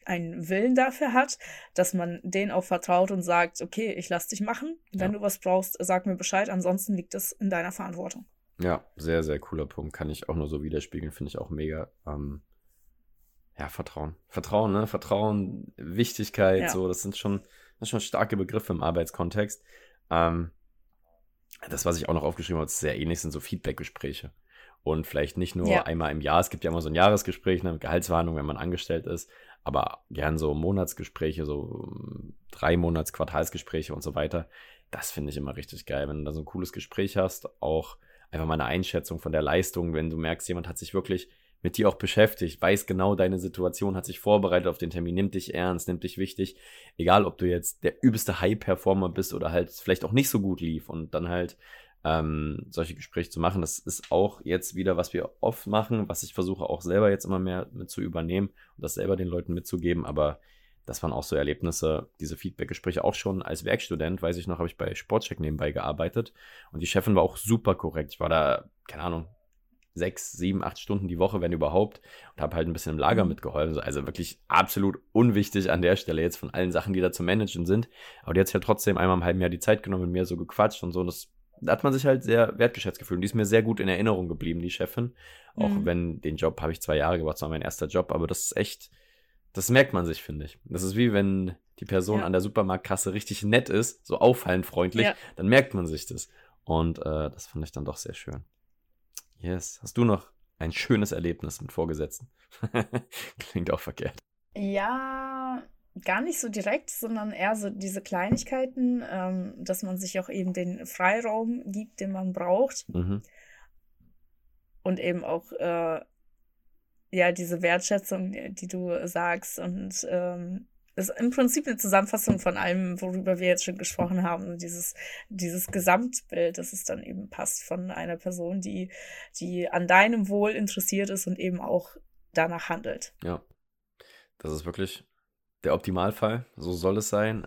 einen Willen dafür hat, dass man denen auch vertraut und sagt, okay, ich lass dich machen, wenn du was brauchst, sag mir Bescheid, ansonsten liegt das in deiner Verantwortung. Ja, sehr, sehr cooler Punkt, kann ich auch nur so widerspiegeln, finde ich auch mega. Vertrauen. Vertrauen, ne? Vertrauen, Wichtigkeit, so, das sind schon starke Begriffe im Arbeitskontext. Das, was ich auch noch aufgeschrieben habe, ist sehr ähnlich, sind so Feedback-Gespräche. Und vielleicht nicht nur einmal im Jahr, es gibt ja immer so ein Jahresgespräch, eine Gehaltsverhandlung, wenn man angestellt ist, aber gern so Monatsgespräche, so 3 Monats-, Quartalsgespräche und so weiter. Das finde ich immer richtig geil, wenn du da so ein cooles Gespräch hast, auch einfach mal eine Einschätzung von der Leistung, wenn du merkst, jemand hat sich wirklich mit dir auch beschäftigt, weiß genau deine Situation, hat sich vorbereitet auf den Termin, nimmt dich ernst, nimmt dich wichtig, egal ob du jetzt der übelste High-Performer bist oder halt vielleicht auch nicht so gut lief, und dann halt solche Gespräche zu machen. Das ist auch jetzt wieder, was wir oft machen, was ich versuche auch selber jetzt immer mehr mit zu übernehmen und das selber den Leuten mitzugeben, aber das waren auch so Erlebnisse, diese Feedback-Gespräche. Auch schon als Werkstudent, weiß ich noch, habe ich bei Sportcheck nebenbei gearbeitet und die Chefin war auch super korrekt. Ich war da, keine Ahnung, 6, 7, 8 Stunden die Woche, wenn überhaupt, und habe halt ein bisschen im Lager mitgeholfen. Also wirklich absolut unwichtig an der Stelle jetzt von allen Sachen, die da zu managen sind. Aber die hat sich ja trotzdem einmal im halben Jahr die Zeit genommen, mit mir so gequatscht und so. Da hat man sich halt sehr wertgeschätzt gefühlt. Und die ist mir sehr gut in Erinnerung geblieben, die Chefin. Auch wenn, den Job habe ich 2 Jahre gemacht, das war mein erster Job, aber das ist echt, das merkt man sich, finde ich. Das ist wie wenn die Person an der Supermarktkasse richtig nett ist, so auffallend freundlich, dann merkt man sich das. Und das fand ich dann doch sehr schön. Yes. Hast du noch ein schönes Erlebnis mit Vorgesetzten? Klingt auch verkehrt. Ja, gar nicht so direkt, sondern eher so diese Kleinigkeiten, dass man sich auch eben den Freiraum gibt, den man braucht. Mhm. Und eben auch diese Wertschätzung, die du sagst, und ist im Prinzip eine Zusammenfassung von allem, worüber wir jetzt schon gesprochen haben, dieses Gesamtbild, dass es dann eben passt von einer Person, die an deinem Wohl interessiert ist und eben auch danach handelt. Ja, das ist wirklich der Optimalfall, so soll es sein.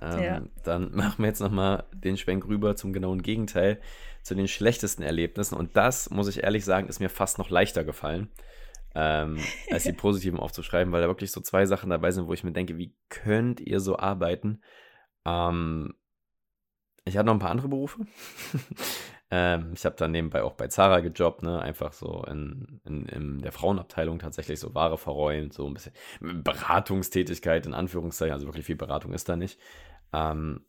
Dann machen wir jetzt nochmal den Schwenk rüber zum genauen Gegenteil, zu den schlechtesten Erlebnissen, und das, muss ich ehrlich sagen, ist mir fast noch leichter gefallen, als die positiven aufzuschreiben, weil da wirklich so 2 Sachen dabei sind, wo ich mir denke, wie könnt ihr so arbeiten? Ich hatte noch ein paar andere Berufe. Ich habe dann nebenbei auch bei Zara gejobbt, ne? Einfach so in der Frauenabteilung tatsächlich so Ware verräumt, so ein bisschen Beratungstätigkeit in Anführungszeichen, also wirklich viel Beratung ist da nicht. Und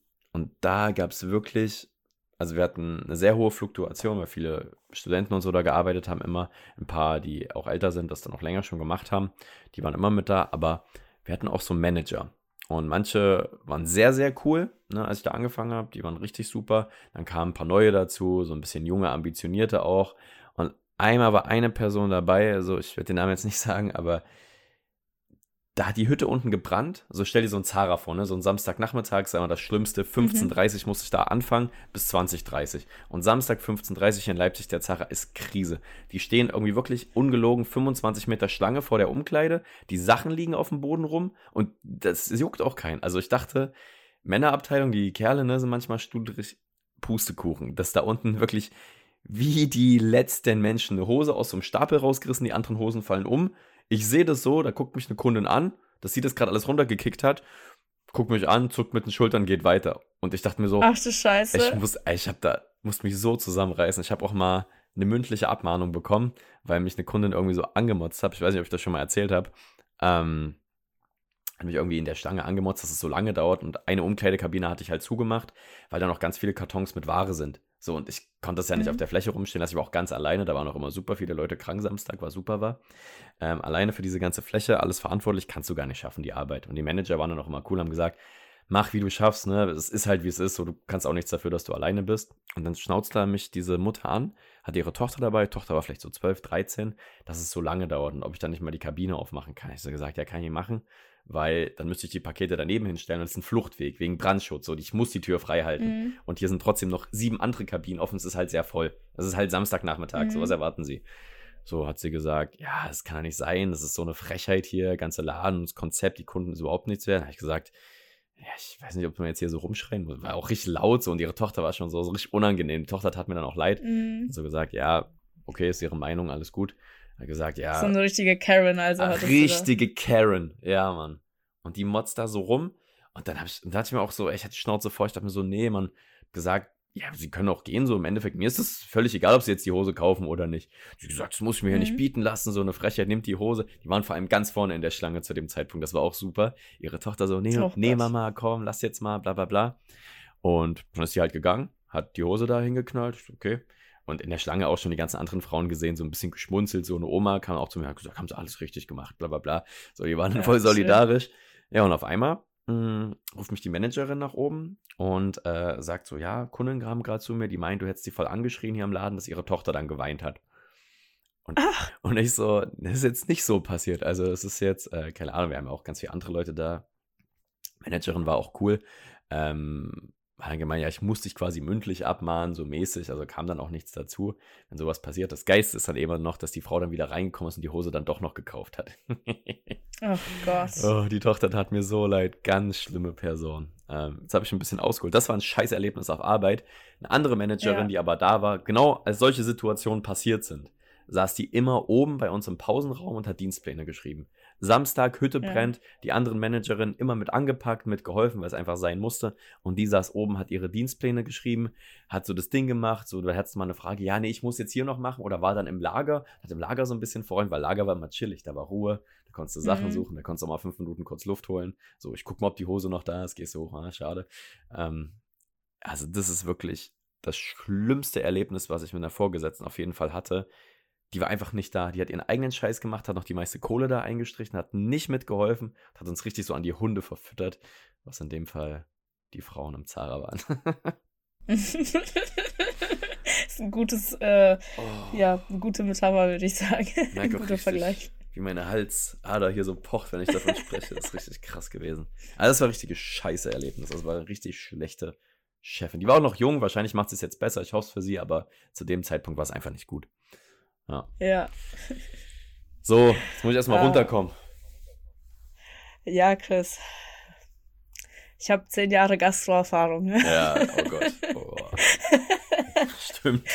da gab es wirklich, also wir hatten eine sehr hohe Fluktuation, weil viele Studenten und so da gearbeitet haben immer. Ein paar, die auch älter sind, das dann auch länger schon gemacht haben, die waren immer mit da. Aber wir hatten auch so Manager. Und manche waren sehr, sehr cool, ne, als ich da angefangen habe. Die waren richtig super. Dann kamen ein paar neue dazu, so ein bisschen junge, ambitionierte auch. Und einmal war eine Person dabei, also ich werde den Namen jetzt nicht sagen, aber da hat die Hütte unten gebrannt. So, stell dir so ein Zara vor, ne? So ein Samstagnachmittag, sagen wir das Schlimmste, 15:30 musste ich da anfangen, bis 20:30. Und Samstag 15:30 hier in Leipzig, der Zara, ist Krise. Die stehen irgendwie wirklich ungelogen 25 Meter Schlange vor der Umkleide, die Sachen liegen auf dem Boden rum und das juckt auch keinen. Also ich dachte, Männerabteilung, die Kerle, ne, sind manchmal studrig Pustekuchen, dass da unten wirklich wie die letzten Menschen eine Hose aus so einem Stapel rausgerissen, die anderen Hosen fallen um. Ich sehe das so, da guckt mich eine Kundin an, dass sie das gerade alles runtergekickt hat, guckt mich an, zuckt mit den Schultern, geht weiter. Und ich dachte mir so, ach du Scheiße. Ich muss mich so zusammenreißen. Ich habe auch mal eine mündliche Abmahnung bekommen, weil mich eine Kundin irgendwie so angemotzt hat. Ich weiß nicht, ob ich das schon mal erzählt habe. Hat mich irgendwie in der Stange angemotzt, dass es so lange dauert. Und eine Umkleidekabine hatte ich halt zugemacht, weil da noch ganz viele Kartons mit Ware sind. So, und ich konnte das ja nicht auf der Fläche rumstehen lassen. Ich war auch ganz alleine, da waren auch immer super viele Leute krank, Samstag war super, alleine für diese ganze Fläche, alles verantwortlich, kannst du gar nicht schaffen, die Arbeit. Und die Manager waren dann auch immer cool, haben gesagt, mach wie du schaffst, ne, es ist halt wie es ist, so, du kannst auch nichts dafür, dass du alleine bist. Und dann schnauzt da mich diese Mutter an, hatte ihre Tochter dabei, Tochter war vielleicht so 12, 13, dass es so lange dauert und ob ich dann nicht mal die Kabine aufmachen kann. Ich habe gesagt, ja, kann ich machen, weil dann müsste ich die Pakete daneben hinstellen und es ist ein Fluchtweg wegen Brandschutz. So, ich muss die Tür frei halten. Und hier sind trotzdem noch 7 andere Kabinen offen. Es ist halt sehr voll. Es ist halt Samstagnachmittag. So, was erwarten Sie? So hat sie gesagt, ja, das kann ja nicht sein. Das ist so eine Frechheit hier. Ganze Laden, das Konzept, die Kunden ist überhaupt nichts wert. Da habe ich gesagt, ja, ich weiß nicht, ob man jetzt hier so rumschreien muss. War auch richtig laut so und ihre Tochter war schon so richtig unangenehm. Die Tochter tat mir dann auch leid. So gesagt, ja, okay, ist ihre Meinung, alles gut. Hat gesagt, ja. So eine richtige Karen, also. Richtige Karen, ja, Mann. Und die motzt da so rum. Und dann hatte ich mir auch so, ich hatte die Schnauze voll, ich dachte mir so, nee, Mann, gesagt, ja, sie können auch gehen, so im Endeffekt. Mir ist es völlig egal, ob sie jetzt die Hose kaufen oder nicht. Sie gesagt, das muss ich mir hier nicht bieten lassen, so eine Frechheit, nimmt die Hose. Die waren vor allem ganz vorne in der Schlange zu dem Zeitpunkt, das war auch super. Ihre Tochter so, nee, Mama, komm, lass jetzt mal, bla, bla, bla. Und dann ist sie halt gegangen, hat die Hose da hingeknallt, okay. Und in der Schlange auch schon die ganzen anderen Frauen gesehen, so ein bisschen geschmunzelt, so eine Oma kam auch zu mir, hat gesagt, haben sie alles richtig gemacht, bla bla bla. So, die waren dann voll solidarisch. Schön. Ja, und auf einmal ruft mich die Managerin nach oben und sagt so, ja, Kunden kamen gerade zu mir, die meinen, du hättest sie voll angeschrien hier im Laden, dass ihre Tochter dann geweint hat. Und ich so, das ist jetzt nicht so passiert. Also es ist jetzt, keine Ahnung, wir haben ja auch ganz viele andere Leute da. Managerin war auch cool. Hat dann gemeint, ja, ich musste dich quasi mündlich abmahnen, so mäßig. Also kam dann auch nichts dazu, wenn sowas passiert. Das Geist ist dann eben noch, dass die Frau dann wieder reingekommen ist und die Hose dann doch noch gekauft hat. Oh Gott. Oh, die Tochter tat mir so leid. Ganz schlimme Person. Jetzt habe ich ein bisschen ausgeholt. Das war ein scheiß Erlebnis auf Arbeit. Eine andere Managerin, die aber da war, genau als solche Situationen passiert sind, saß die immer oben bei uns im Pausenraum und hat Dienstpläne geschrieben. Samstag, Hütte brennt, die anderen Managerinnen immer mit angepackt, mitgeholfen, weil es einfach sein musste. Und die saß oben, hat ihre Dienstpläne geschrieben, hat so das Ding gemacht, so, da hattest du mal eine Frage, ja, nee, ich muss jetzt hier noch machen, oder war dann im Lager, hat im Lager so ein bisschen vorhin, weil Lager war immer chillig, da war Ruhe, da konntest du Sachen suchen, da konntest du auch mal 5 Minuten kurz Luft holen. So, ich guck mal, ob die Hose noch da ist, gehst du hoch, schade. Also das ist wirklich das schlimmste Erlebnis, was ich mit einer Vorgesetzten auf jeden Fall hatte. Die war einfach nicht da. Die hat ihren eigenen Scheiß gemacht, hat noch die meiste Kohle da eingestrichen, hat nicht mitgeholfen, hat uns richtig so an die Hunde verfüttert, was in dem Fall die Frauen im Zara waren. Das ist ein gutes, ja, eine gute Metapher, würde ich sagen. Ein guter richtig, Vergleich. Wie meine Halsader hier so pocht, wenn ich davon spreche. Das ist richtig krass gewesen. Also das war ein richtiges Scheiße-Erlebnis. Das war eine richtig schlechte Chefin. Die war auch noch jung, wahrscheinlich macht sie es jetzt besser. Ich hoffe es für sie, aber zu dem Zeitpunkt war es einfach nicht gut. Ja. So, jetzt muss ich erstmal runterkommen. Ja, Chris. Ich habe 10 Jahre Gastroerfahrung. Ne? Ja, oh Gott. Oh. Stimmt.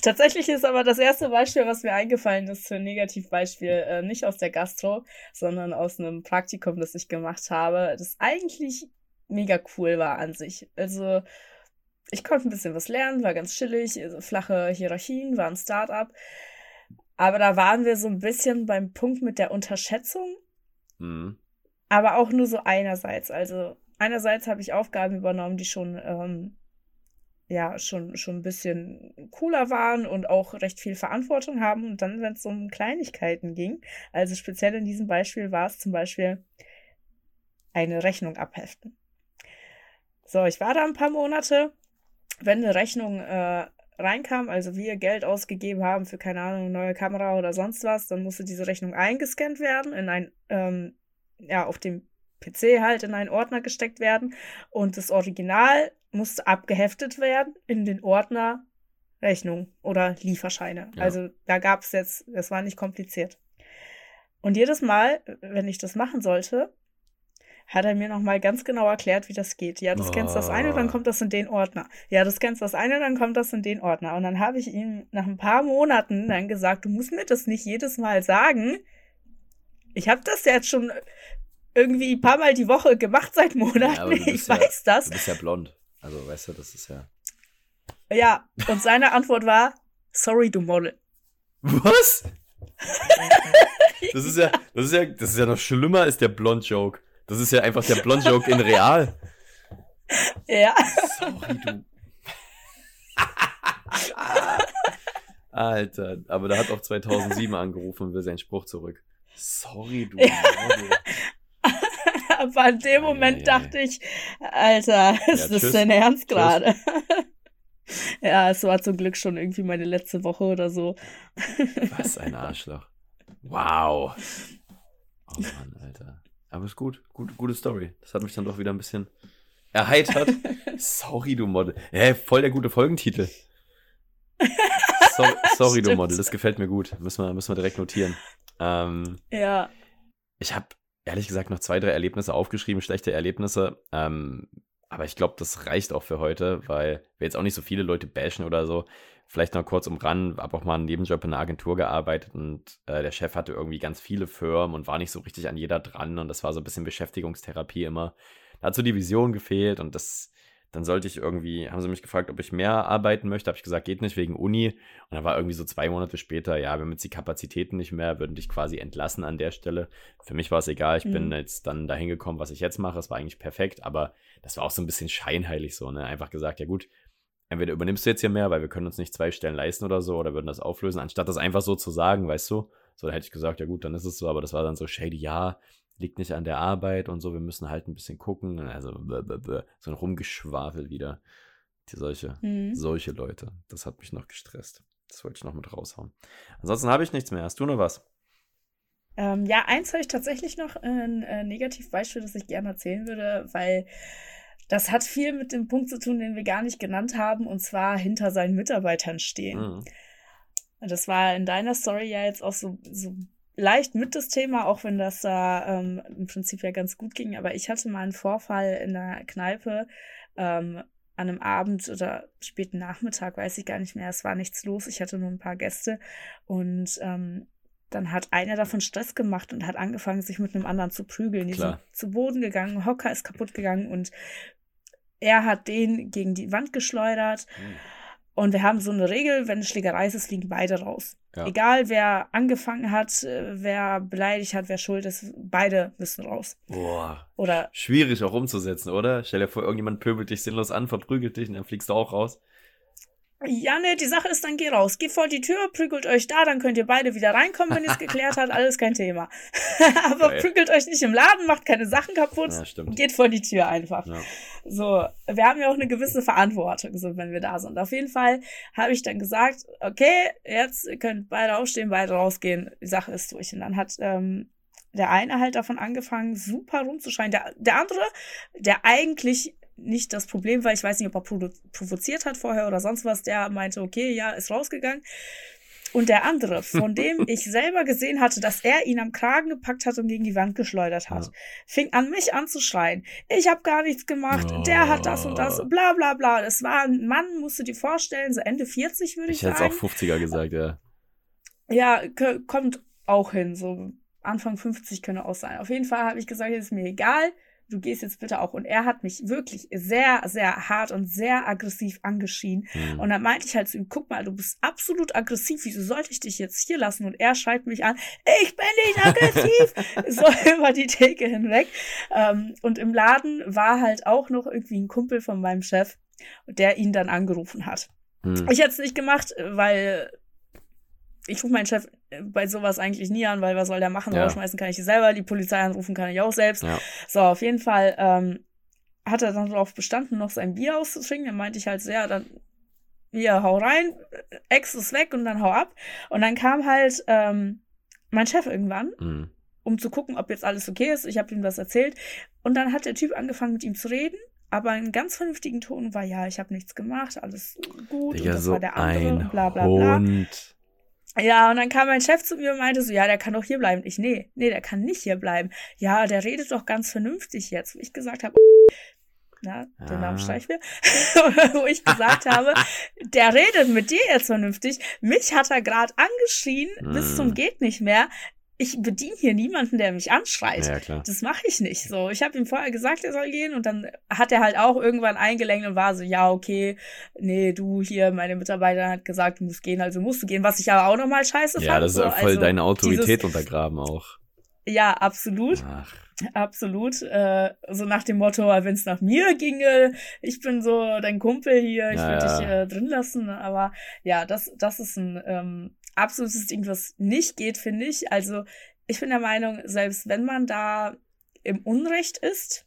Tatsächlich ist aber das erste Beispiel, was mir eingefallen ist, für ein Negativbeispiel, nicht aus der Gastro, sondern aus einem Praktikum, das ich gemacht habe, das eigentlich mega cool war an sich. Also, ich konnte ein bisschen was lernen, war ganz chillig, flache Hierarchien, war ein Start-up. Aber da waren wir so ein bisschen beim Punkt mit der Unterschätzung. Mhm. Aber auch nur so einerseits. Also einerseits habe ich Aufgaben übernommen, die schon, schon ein bisschen cooler waren und auch recht viel Verantwortung haben. Und dann, wenn es um Kleinigkeiten ging, also speziell in diesem Beispiel war es zum Beispiel eine Rechnung abheften. So, ich war da ein paar Monate. Wenn eine Rechnung reinkam, also wir Geld ausgegeben haben für, keine Ahnung, neue Kamera oder sonst was, dann musste diese Rechnung eingescannt werden, in ein, auf dem PC halt in einen Ordner gesteckt werden und das Original musste abgeheftet werden in den Ordner Rechnung oder Lieferscheine. Ja. Also da gab es jetzt, das war nicht kompliziert. Und jedes Mal, wenn ich das machen sollte, hat er mir nochmal ganz genau erklärt, wie das geht. Ja, du scannst das eine, dann kommt das in den Ordner. Ja, du scannst das eine, dann kommt das in den Ordner. Und dann habe ich ihm nach ein paar Monaten dann gesagt, du musst mir das nicht jedes Mal sagen. Ich habe das jetzt schon irgendwie ein paar Mal die Woche gemacht seit Monaten. Ja, aber ich weiß das. Du bist ja blond. Also, weißt du, das ist ja... Ja, und seine Antwort war, sorry, du Model. Was? Das ist ja noch schlimmer als der Blond-Joke. Das ist ja einfach der Blond-Joke in real. Ja. Sorry, du. Alter, aber da hat auch 2007 angerufen und will seinen Spruch zurück. Sorry, du. Aber in dem Moment dachte ich, Alter, ist das denn ernst gerade? Ja, es war zum Glück schon irgendwie meine letzte Woche oder so. Was ein Arschloch. Wow. Oh Mann, Alter. Aber ist gut, gute Story. Das hat mich dann doch wieder ein bisschen erheitert. Sorry, du Model. Hey, voll der gute Folgentitel. Sorry, du Model. Das gefällt mir gut. Müssen wir direkt notieren. Ja. Ich habe ehrlich gesagt noch 2, 3 Erlebnisse aufgeschrieben, schlechte Erlebnisse. Aber ich glaube, das reicht auch für heute, weil wir jetzt auch nicht so viele Leute bashen oder so. Vielleicht noch kurz umran, habe auch mal einen Nebenjob in einer Agentur gearbeitet und der Chef hatte irgendwie ganz viele Firmen und war nicht so richtig an jeder dran und das war so ein bisschen Beschäftigungstherapie immer. Da hat so die Vision gefehlt und das, dann sollte ich irgendwie, haben sie mich gefragt, ob ich mehr arbeiten möchte, habe ich gesagt, geht nicht, wegen Uni und dann war irgendwie so 2 Monate später, ja, wir haben jetzt die Kapazitäten nicht mehr, würden dich quasi entlassen an der Stelle. Für mich war es egal, ich bin jetzt dann dahin gekommen, was ich jetzt mache, es war eigentlich perfekt, aber das war auch so ein bisschen scheinheilig so, ne, einfach gesagt, ja gut, entweder übernimmst du jetzt hier mehr, weil wir können uns nicht 2 Stellen leisten oder so, oder würden das auflösen, anstatt das einfach so zu sagen, weißt du? So, da hätte ich gesagt, ja gut, dann ist es so, aber das war dann so shady, ja, liegt nicht an der Arbeit und so, wir müssen halt ein bisschen gucken. Also so ein Rumgeschwafel wieder. Solche Leute. Das hat mich noch gestresst. Das wollte ich noch mit raushauen. Ansonsten habe ich nichts mehr. Hast du noch was? Ja, eins habe ich tatsächlich noch, ein Negativbeispiel, das ich gerne erzählen würde, weil das hat viel mit dem Punkt zu tun, den wir gar nicht genannt haben, und zwar hinter seinen Mitarbeitern stehen. Mhm. Das war in deiner Story ja jetzt auch so leicht mit das Thema, auch wenn das da im Prinzip ja ganz gut ging. Aber ich hatte mal einen Vorfall in der Kneipe, an einem Abend oder späten Nachmittag, weiß ich gar nicht mehr, es war nichts los, ich hatte nur ein paar Gäste, und dann hat einer davon Stress gemacht und hat angefangen, sich mit einem anderen zu prügeln. Die sind zu Boden gegangen, Hocker ist kaputt gegangen und er hat den gegen die Wand geschleudert. Mhm. Und wir haben so eine Regel, wenn eine Schlägerei ist, fliegen beide raus. Ja. Egal, wer angefangen hat, wer beleidigt hat, wer schuld ist, beide müssen raus. Boah, oder schwierig auch umzusetzen, oder? Stell dir vor, irgendjemand pöbelt dich sinnlos an, verprügelt dich und dann fliegst du auch raus. Ja, ne, die Sache ist, dann geh raus. Geh vor die Tür, prügelt euch da, dann könnt ihr beide wieder reinkommen, wenn ihr es geklärt habt, alles kein Thema. Aber prügelt euch nicht im Laden, macht keine Sachen kaputt, ja, geht vor die Tür einfach. Ja. So, wir haben ja auch eine gewisse Verantwortung, so, wenn wir da sind. Auf jeden Fall habe ich dann gesagt, okay, jetzt könnt beide aufstehen, beide rausgehen, die Sache ist durch. Und dann hat der eine halt davon angefangen, super rumzuschreien. Der andere, der eigentlich nicht das Problem war, ich weiß nicht, ob er provoziert hat vorher oder sonst was, der meinte, okay, ja, ist rausgegangen. Und der andere, von dem ich selber gesehen hatte, dass er ihn am Kragen gepackt hat und gegen die Wand geschleudert hat, fing an, mich anzuschreien. Ich habe gar nichts gemacht, der hat das und das, bla bla bla. Das war ein Mann, musst du dir vorstellen, so Ende 40 würde ich sagen. Ich hätte es auch 50er gesagt, ja. Ja, kommt auch hin, so Anfang 50 könnte auch sein. Auf jeden Fall habe ich gesagt, ist mir egal, du gehst jetzt bitte auch. Und er hat mich wirklich sehr, sehr hart und sehr aggressiv angeschrien. Mhm. Und dann meinte ich halt zu ihm, guck mal, du bist absolut aggressiv, wieso sollte ich dich jetzt hier lassen? Und er schreit mich an, ich bin nicht aggressiv! So über die Theke hinweg. Und im Laden war halt auch noch irgendwie ein Kumpel von meinem Chef, der ihn dann angerufen hat. Mhm. Ich hätte es nicht gemacht, weil ich rufe meinen Chef bei sowas eigentlich nie an, weil was soll der machen? Ja. Rausschmeißen kann ich selber, die Polizei anrufen kann ich auch selbst. Ja. So, auf jeden Fall hat er dann darauf bestanden, noch sein Bier auszutrinken. Dann meinte ich halt, ja, dann hier, hau rein, Ex ist weg und dann hau ab. Und dann kam halt mein Chef irgendwann, um zu gucken, ob jetzt alles okay ist. Ich habe ihm das erzählt. Und dann hat der Typ angefangen, mit ihm zu reden. Aber in ganz vernünftigen Ton war, ja, ich habe nichts gemacht, alles gut. Digga, und das so war der andere und bla bla bla. Und ja, und dann kam mein Chef zu mir und meinte so, ja, der kann doch hier bleiben. Ich, nee, der kann nicht hier bleiben. Ja, der redet doch ganz vernünftig jetzt. Wo ich gesagt habe, den Namen streich mir. Wo ich gesagt habe, der redet mit dir jetzt vernünftig. Mich hat er gerade angeschrien, bis zum geht nicht mehr. Ich bediene hier niemanden, der mich anschreit. Ja, klar. Das mache ich nicht so. Ich habe ihm vorher gesagt, er soll gehen, und dann hat er halt auch irgendwann eingelenkt und war so, ja, okay, nee, du hier, meine Mitarbeiterin hat gesagt, du musst gehen, also musst du gehen, was ich aber auch nochmal scheiße fand. Ja, das ist so, voll also deine Autorität untergraben auch. Ja, absolut. Absolut. So nach dem Motto, wenn es nach mir ginge, ich bin so dein Kumpel hier, ich würde dich drin lassen. Aber ja, das ist ein absolutes Ding, was nicht geht, finde ich. Also ich bin der Meinung, selbst wenn man da im Unrecht ist,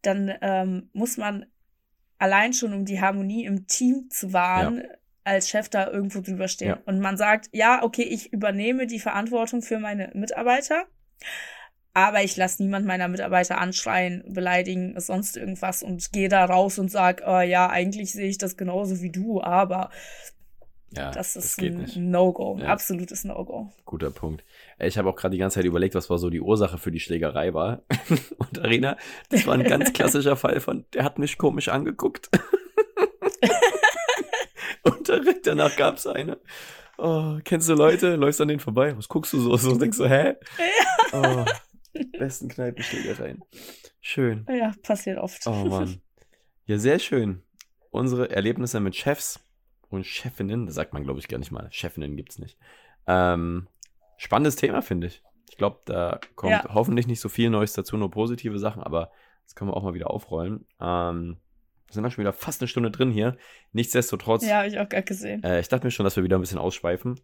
dann muss man allein schon, um die Harmonie im Team zu wahren, als Chef da irgendwo drüber stehen. Ja. Und man sagt, ja, okay, ich übernehme die Verantwortung für meine Mitarbeiter, aber ich lasse niemand meiner Mitarbeiter anschreien, beleidigen, sonst irgendwas, und gehe da raus und sage, oh, ja, eigentlich sehe ich das genauso wie du, aber ja, das geht nicht. No-Go, ja. Absolutes No-Go. Guter Punkt. Ich habe auch gerade die ganze Zeit überlegt, was war so die Ursache für die Schlägerei war. Und Arina, das war ein ganz klassischer Fall von, der hat mich komisch angeguckt. Und direkt danach gab es eine. Oh, kennst du Leute? Läufst an denen vorbei? Was guckst du so? Und denkst so, hä? Ja. Oh, besten Kneipenschlägereien. Schön. Ja, passiert oft. Oh Mann. Ja, sehr schön. Unsere Erlebnisse mit Chefs und Chefinnen, das sagt man, glaube ich, gar nicht mal. Chefinnen gibt's nicht. Spannendes Thema, finde ich. Ich glaube, da kommt hoffentlich nicht so viel Neues dazu, nur positive Sachen, aber das können wir auch mal wieder aufrollen. Wir sind auch schon wieder fast eine Stunde drin hier. Nichtsdestotrotz. Ja, habe ich auch gerade gesehen. Ich dachte mir schon, dass wir wieder ein bisschen ausschweifen.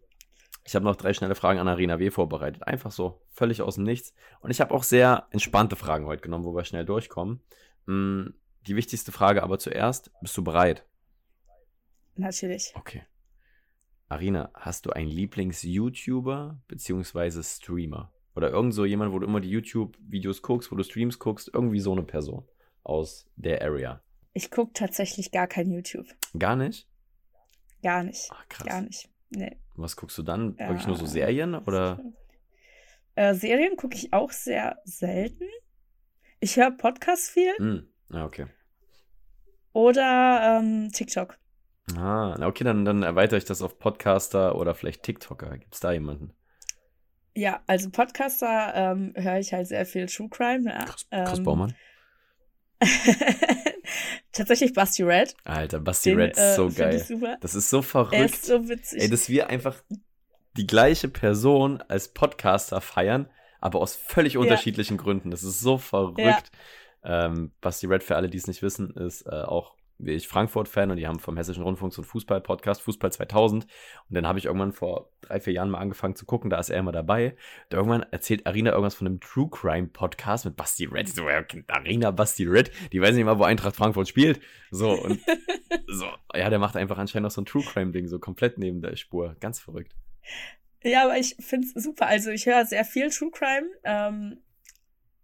Ich habe noch 3 schnelle Fragen an Arina W. vorbereitet. Einfach so, völlig aus dem Nichts. Und ich habe auch sehr entspannte Fragen heute genommen, wo wir schnell durchkommen. Die wichtigste Frage aber zuerst, bist du bereit? Natürlich. Okay. Arina, hast du einen Lieblings-YouTuber bzw. Streamer? Oder irgend so jemand, wo du immer die YouTube-Videos guckst, wo du Streams guckst, irgendwie so eine Person aus der Area? Ich gucke tatsächlich gar kein YouTube. Gar nicht? Gar nicht. Ach, krass. Gar nicht, nee. Was guckst du dann? Wirklich nur so Serien? Oder? Serien gucke ich auch sehr selten. Ich höre Podcasts viel. Ja, okay. Oder TikTok. Ah, okay, dann erweitere ich das auf Podcaster oder vielleicht TikToker. Gibt es da jemanden? Ja, also Podcaster höre ich halt sehr viel True Crime. Ja. Chris Baumann? Tatsächlich Basti Red. Alter, Basti Red ist so geil. Das ist so verrückt. Er ist so witzig. Ey, dass wir einfach die gleiche Person als Podcaster feiern, aber aus völlig unterschiedlichen Gründen. Das ist so verrückt. Ja. Basti Red, für alle, die es nicht wissen, ist auch wie ich Frankfurt-Fan, und die haben vom Hessischen Rundfunk so einen Fußball-Podcast, Fußball 2000. Und dann habe ich irgendwann vor 3-4 Jahren mal angefangen zu gucken, da ist er immer dabei. Und irgendwann erzählt Arina irgendwas von einem True-Crime-Podcast mit Basti Red. So, Arina, Basti Red, die weiß nicht mal, wo Eintracht Frankfurt spielt. So, und so, ja, der macht einfach anscheinend auch so ein True-Crime-Ding, so komplett neben der Spur. Ganz verrückt. Ja, aber ich finde es super. Also ich höre sehr viel True-Crime,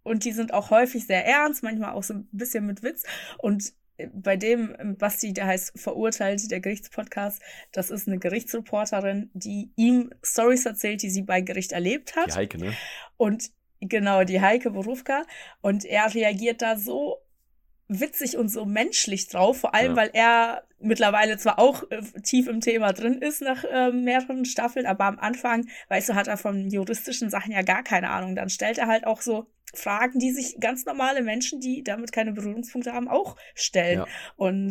und die sind auch häufig sehr ernst, manchmal auch so ein bisschen mit Witz. Und bei dem Basti, der heißt Verurteilt, der Gerichtspodcast, das ist eine Gerichtsreporterin, die ihm Storys erzählt, die sie bei Gericht erlebt hat. Die Heike, ne? Und genau, die Heike Borufka. Und er reagiert da so witzig und so menschlich drauf, vor allem, weil er mittlerweile zwar auch tief im Thema drin ist nach mehreren Staffeln, aber am Anfang, weißt du, hat er von juristischen Sachen ja gar keine Ahnung. Dann stellt er halt auch so Fragen, die sich ganz normale Menschen, die damit keine Berührungspunkte haben, auch stellen. Ja. Und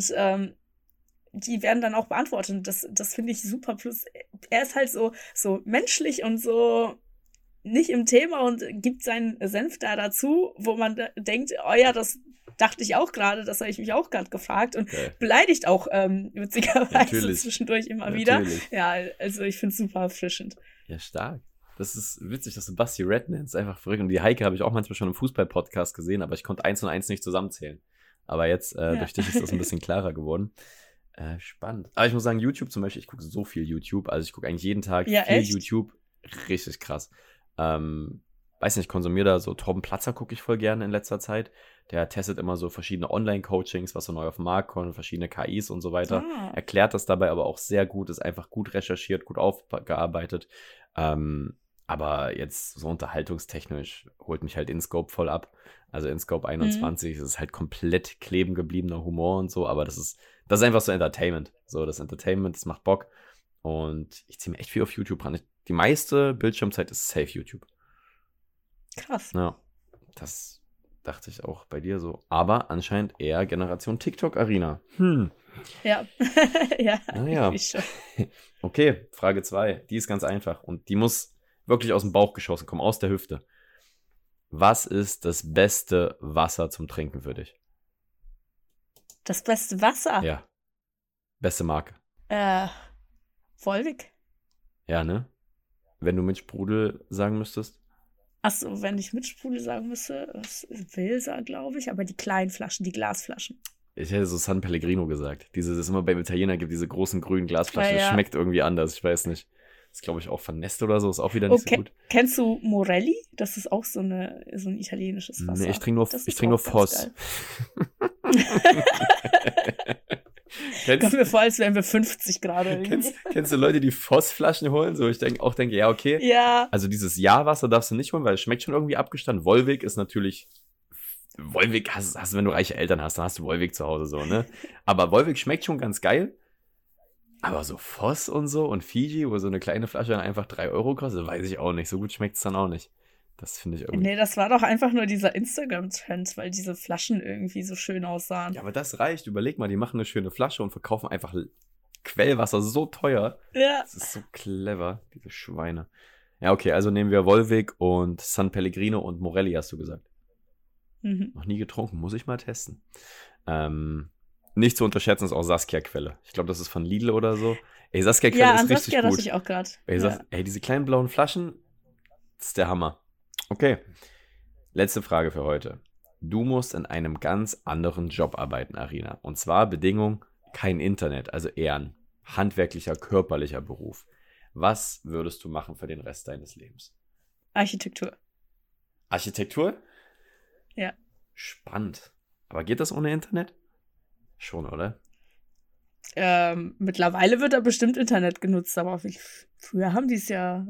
die werden dann auch beantwortet. Das finde ich super. Plus, er ist halt so menschlich und so nicht im Thema und gibt seinen Senf da dazu, wo man denkt, oh ja, das dachte ich auch gerade, das habe ich mich auch gerade gefragt, und beleidigt auch witzigerweise zwischendurch immer wieder. Ja, also ich finde es super erfrischend. Ja, stark. Das ist witzig, dass du Basti Red nennst, einfach verrückt. Und die Heike habe ich auch manchmal schon im Fußball-Podcast gesehen, aber ich konnte 1 und 1 nicht zusammenzählen. Aber jetzt, durch dich ist das ein bisschen klarer geworden. Spannend. Aber ich muss sagen, YouTube zum Beispiel, ich gucke so viel YouTube. Also ich gucke eigentlich jeden Tag viel YouTube. Richtig krass. Weiß nicht, ich konsumiere da so Torben Platzer, gucke ich voll gerne in letzter Zeit. Der testet immer so verschiedene Online-Coachings, was so neu auf den Markt kommt, verschiedene KIs und so weiter. Erklärt das dabei aber auch sehr gut, ist einfach gut recherchiert, gut aufgearbeitet. Aber jetzt so unterhaltungstechnisch holt mich halt Inscope voll ab. Also Inscope 21 ist halt komplett kleben gebliebener Humor und so, aber das ist einfach so Entertainment. So, das Entertainment, das macht Bock. Und ich ziehe mir echt viel auf YouTube ran. Die meiste Bildschirmzeit ist safe YouTube. Krass. Ja, das dachte ich auch bei dir so. Aber anscheinend eher Generation TikTok-Arena. Ja. Ja, naja. Ich schon. Okay, Frage 2. Die ist ganz einfach und die muss wirklich aus dem Bauch geschossen kommen, aus der Hüfte. Was ist das beste Wasser zum Trinken für dich? Das beste Wasser? Ja. Beste Marke? Volvic. Ja, ne? Wenn du mit Sprudel sagen müsstest? Achso, wenn ich mit Sprudel sagen müsste, das ist Wilsa, glaube ich, aber die kleinen Flaschen, die Glasflaschen. Ich hätte so San Pellegrino gesagt. Das ist immer beim Italiener, gibt diese großen grünen Glasflaschen. Ja. Schmeckt irgendwie anders, ich weiß nicht. Das ist, glaube ich, auch von Neste oder so, ist auch wieder nicht so gut. Kennst du Morelli? Das ist auch so ein italienisches Wasser. Nee, ich trinke nur Voss. Kommt mir vor, als wären wir 50 gerade. Kennst du Leute, die Voss-Flaschen holen? So, ich denke, ja, okay. Ja. Also dieses Ja-Wasser darfst du nicht holen, weil es schmeckt schon irgendwie abgestanden. Volvic ist natürlich... Volvic hast du, wenn du reiche Eltern hast, dann hast du Volvic zu Hause so, ne? Aber Volvic schmeckt schon ganz geil. Aber so Voss und so und Fiji, wo so eine kleine Flasche dann einfach 3 € kostet, weiß ich auch nicht. So gut schmeckt es dann auch nicht. Das finde ich irgendwie... Nee, das war doch einfach nur dieser Instagram-Trend, weil diese Flaschen irgendwie so schön aussahen. Ja, aber das reicht. Überleg mal, die machen eine schöne Flasche und verkaufen einfach Quellwasser so teuer. Ja. Das ist so clever, diese Schweine. Ja, okay, also nehmen wir Volvic und San Pellegrino und Morelli, hast du gesagt. Noch nie getrunken, muss ich mal testen. Nicht zu unterschätzen ist auch Saskia-Quelle. Ich glaube, das ist von Lidl oder so. Ey, Saskia-Quelle ist richtig gut. Ja, an Saskia dachte ich auch gerade. Ey, ey, diese kleinen blauen Flaschen, das ist der Hammer. Okay, letzte Frage für heute. Du musst in einem ganz anderen Job arbeiten, Arina. Und zwar Bedingung, kein Internet, also eher ein handwerklicher, körperlicher Beruf. Was würdest du machen für den Rest deines Lebens? Architektur. Architektur? Ja. Spannend. Aber geht das ohne Internet? Schon, oder? Mittlerweile wird da bestimmt Internet genutzt, aber früher haben die es ja...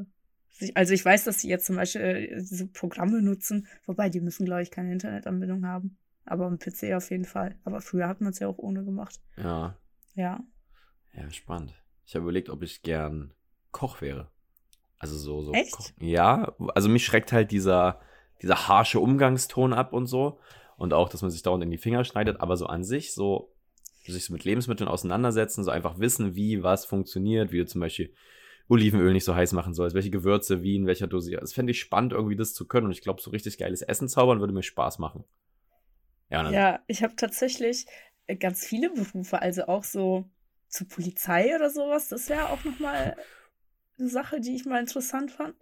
Also ich weiß, dass sie jetzt zum Beispiel so Programme nutzen, wobei die müssen, glaube ich, keine Internetanbindung haben. Aber am PC auf jeden Fall. Aber früher hat man es ja auch ohne gemacht. Ja. Ja. Ja, spannend. Ich habe überlegt, ob ich gern Koch wäre. Also so. Echt? Koch. Ja, also mich schreckt halt dieser harsche Umgangston ab und so. Und auch, dass man sich dauernd in die Finger schneidet. Aber so an sich, so sich mit Lebensmitteln auseinandersetzen, so einfach wissen, wie was funktioniert, wie du zum Beispiel Olivenöl nicht so heiß machen sollst, welche Gewürze, wie, in welcher Dosierung. Das fände ich spannend, irgendwie das zu können. Und ich glaube, so richtig geiles Essen zaubern würde mir Spaß machen. Ja, ich habe tatsächlich ganz viele Berufe, also auch so zur Polizei oder sowas. Das wäre auch nochmal eine Sache, die ich mal interessant fand.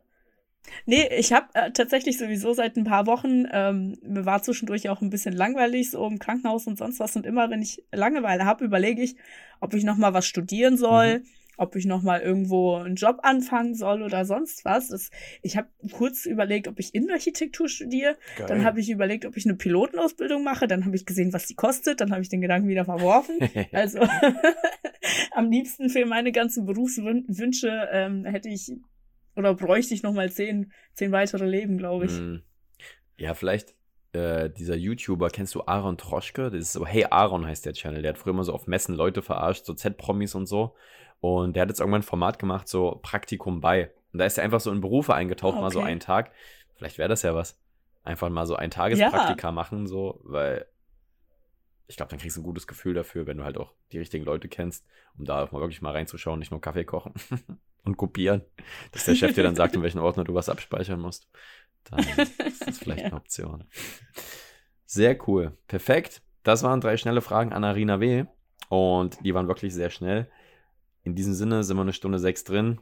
Nee, ich habe tatsächlich sowieso seit ein paar Wochen, mir war zwischendurch auch ein bisschen langweilig, so im Krankenhaus und sonst was. Und immer, wenn ich Langeweile habe, überlege ich, ob ich nochmal was studieren soll, ob ich nochmal irgendwo einen Job anfangen soll oder sonst was. Ich habe kurz überlegt, ob ich Innenarchitektur studiere. Geil. Dann habe ich überlegt, ob ich eine Pilotenausbildung mache. Dann habe ich gesehen, was die kostet. Dann habe ich den Gedanken wieder verworfen. Also am liebsten für meine ganzen Berufswünsche hätte ich oder bräuchte ich nochmal 10 weitere Leben, glaube ich. Ja, vielleicht dieser YouTuber, kennst du Aaron Troschke? Das ist so, hey Aaron heißt der Channel. Der hat früher immer so auf Messen Leute verarscht, so Z-Promis und so. Und der hat jetzt irgendwann ein Format gemacht, so Praktikum bei. Und da ist er einfach so in Berufe eingetaucht, mal so einen Tag. Vielleicht wäre das ja was. Einfach mal so ein Tagespraktika machen, so, weil ich glaube, dann kriegst du ein gutes Gefühl dafür, wenn du halt auch die richtigen Leute kennst, um da auch mal wirklich mal reinzuschauen, nicht nur Kaffee kochen und kopieren. Dass der Chef dir dann sagt, in welchen Ordner du was abspeichern musst. Dann ist das vielleicht eine Option. Sehr cool. Perfekt. Das waren 3 schnelle Fragen an Arina W. Und die waren wirklich sehr schnell. In diesem Sinne sind wir 1:06 drin.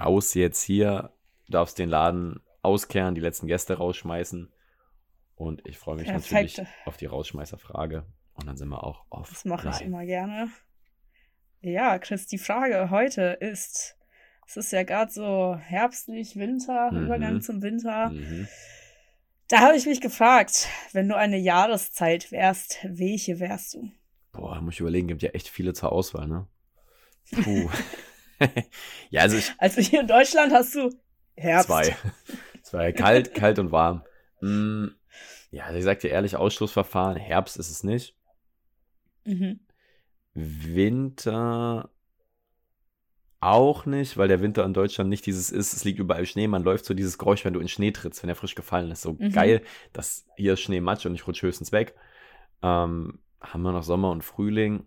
Raus jetzt hier. Du darfst den Laden auskehren, die letzten Gäste rausschmeißen. Und ich freue mich natürlich auf die Rausschmeißerfrage. Und dann sind wir auch off. Das mache ich immer gerne. Ja, Chris, die Frage heute ist, es ist ja gerade so herbstlich, Winter, Übergang zum Winter. Da habe ich mich gefragt, wenn du eine Jahreszeit wärst, welche wärst du? Boah, da muss ich überlegen, gibt ja echt viele zur Auswahl, ne? Puh. Ja, also hier in Deutschland hast du Herbst. 2. 2. Kalt und warm. Ja, also ich sag dir ehrlich, Ausschlussverfahren, Herbst ist es nicht. Winter auch nicht, weil der Winter in Deutschland nicht dieses ist, es liegt überall Schnee, man läuft so dieses Geräusch, wenn du in Schnee trittst, wenn der frisch gefallen ist. So geil, dass hier ist Schneematsch und ich rutsche höchstens weg. Haben wir noch Sommer und Frühling.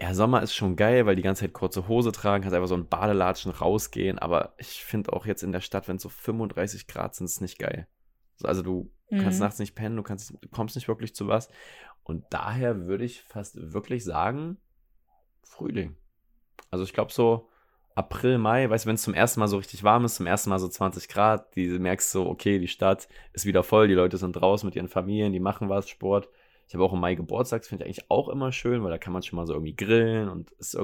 Ja, Sommer ist schon geil, weil die ganze Zeit kurze Hose tragen, kannst einfach so ein Badelatschen rausgehen, aber ich finde auch jetzt in der Stadt, wenn es so 35 Grad sind, ist nicht geil. Also du kannst nachts nicht pennen, du kommst nicht wirklich zu was und daher würde ich fast wirklich sagen, Frühling. Also ich glaube so April, Mai, weißt du, wenn es zum ersten Mal so richtig warm ist, zum ersten Mal so 20 Grad, die merkst so, okay, die Stadt ist wieder voll, die Leute sind draußen mit ihren Familien, die machen was, Sport. Ich habe auch im Mai Geburtstag, das finde ich eigentlich auch immer schön, weil da kann man schon mal so irgendwie grillen und es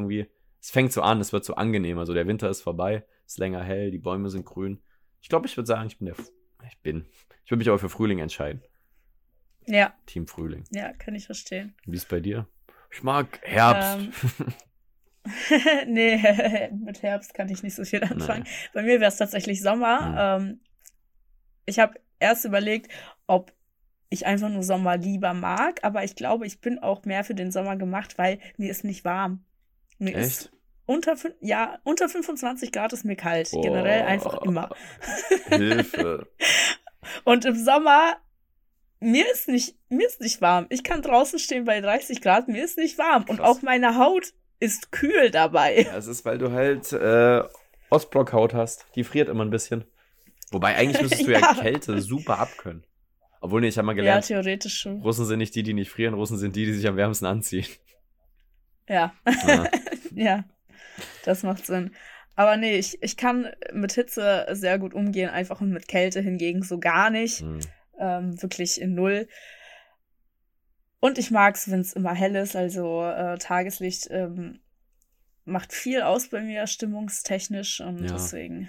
fängt so an, es wird so angenehmer. Also der Winter ist vorbei, es ist länger hell, die Bäume sind grün. Ich glaube, ich würde sagen, ich würde mich aber für Frühling entscheiden. Ja. Team Frühling. Ja, kann ich verstehen. Wie ist es bei dir? Ich mag Herbst. Nee, mit Herbst kann ich nicht so viel anfangen. Naja. Bei mir wäre es tatsächlich Sommer. Ich habe erst überlegt, ob ich einfach nur Sommer lieber mag, aber ich glaube, ich bin auch mehr für den Sommer gemacht, weil mir ist nicht warm. Mir Echt? Ist unter 25 Grad ist mir kalt. Oh, generell einfach immer. Hilfe. Und im Sommer, mir ist nicht warm. Ich kann draußen stehen bei 30 Grad, mir ist nicht warm. Krass. Und auch meine Haut ist kühl dabei. Ja, es ist, weil du halt Ostblockhaut hast. Die friert immer ein bisschen. Wobei eigentlich müsstest du ja Kälte super abkönnen. Obwohl, ich habe mal gelernt, ja, theoretisch schon. Russen sind nicht die, die nicht frieren, Russen sind die, die sich am wärmsten anziehen. Ja. Ja. Ja, das macht Sinn. Aber nee, ich kann mit Hitze sehr gut umgehen, einfach, und mit Kälte hingegen so gar nicht. Mhm. Wirklich in Null. Und ich mag es, wenn es immer hell ist, also Tageslicht macht viel aus bei mir, stimmungstechnisch, und deswegen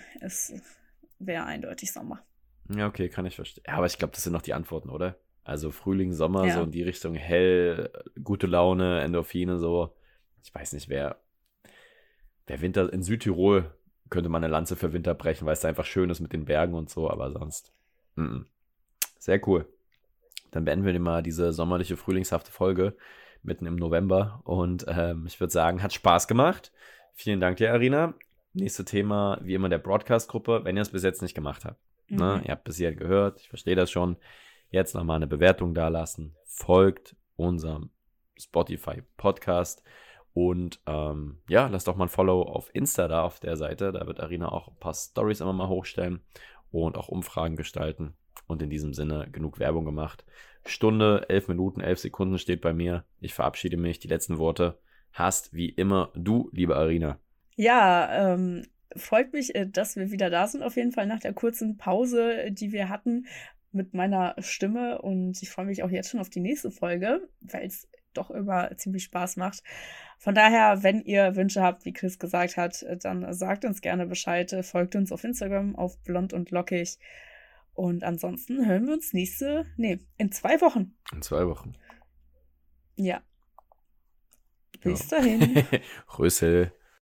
wäre eindeutig Sommer. Ja, okay, kann ich verstehen. Ja, aber ich glaube, das sind noch die Antworten, oder? Also Frühling, Sommer, so in die Richtung, hell, gute Laune, Endorphine, so. Ich weiß nicht, wer Winter, in Südtirol könnte man eine Lanze für Winter brechen, weil es da einfach schön ist mit den Bergen und so, aber sonst, Sehr cool. Dann beenden wir mal diese sommerliche, frühlingshafte Folge mitten im November. Und ich würde sagen, hat Spaß gemacht. Vielen Dank dir, Arina. Nächstes Thema, wie immer, der Broadcast-Gruppe, wenn ihr es bis jetzt nicht gemacht habt. Mhm. Na, ihr habt bis hier gehört, ich verstehe das schon. Jetzt nochmal eine Bewertung dalassen. Folgt unserem Spotify-Podcast. Und lasst doch mal ein Follow auf Insta da auf der Seite. Da wird Arina auch ein paar Storys immer mal hochstellen und auch Umfragen gestalten. Und in diesem Sinne genug Werbung gemacht. Stunde, 11 Minuten, 11 Sekunden steht bei mir. Ich verabschiede mich. Die letzten Worte hast wie immer du, liebe Arina. Ja, freut mich, dass wir wieder da sind. Auf jeden Fall nach der kurzen Pause, die wir hatten mit meiner Stimme. Und ich freue mich auch jetzt schon auf die nächste Folge, weil es doch immer ziemlich Spaß macht. Von daher, wenn ihr Wünsche habt, wie Chris gesagt hat, dann sagt uns gerne Bescheid. Folgt uns auf Instagram, auf Blond und Lockig. Und ansonsten hören wir uns in 2 Wochen. In 2 Wochen. Ja. Bis dahin. Rüssel.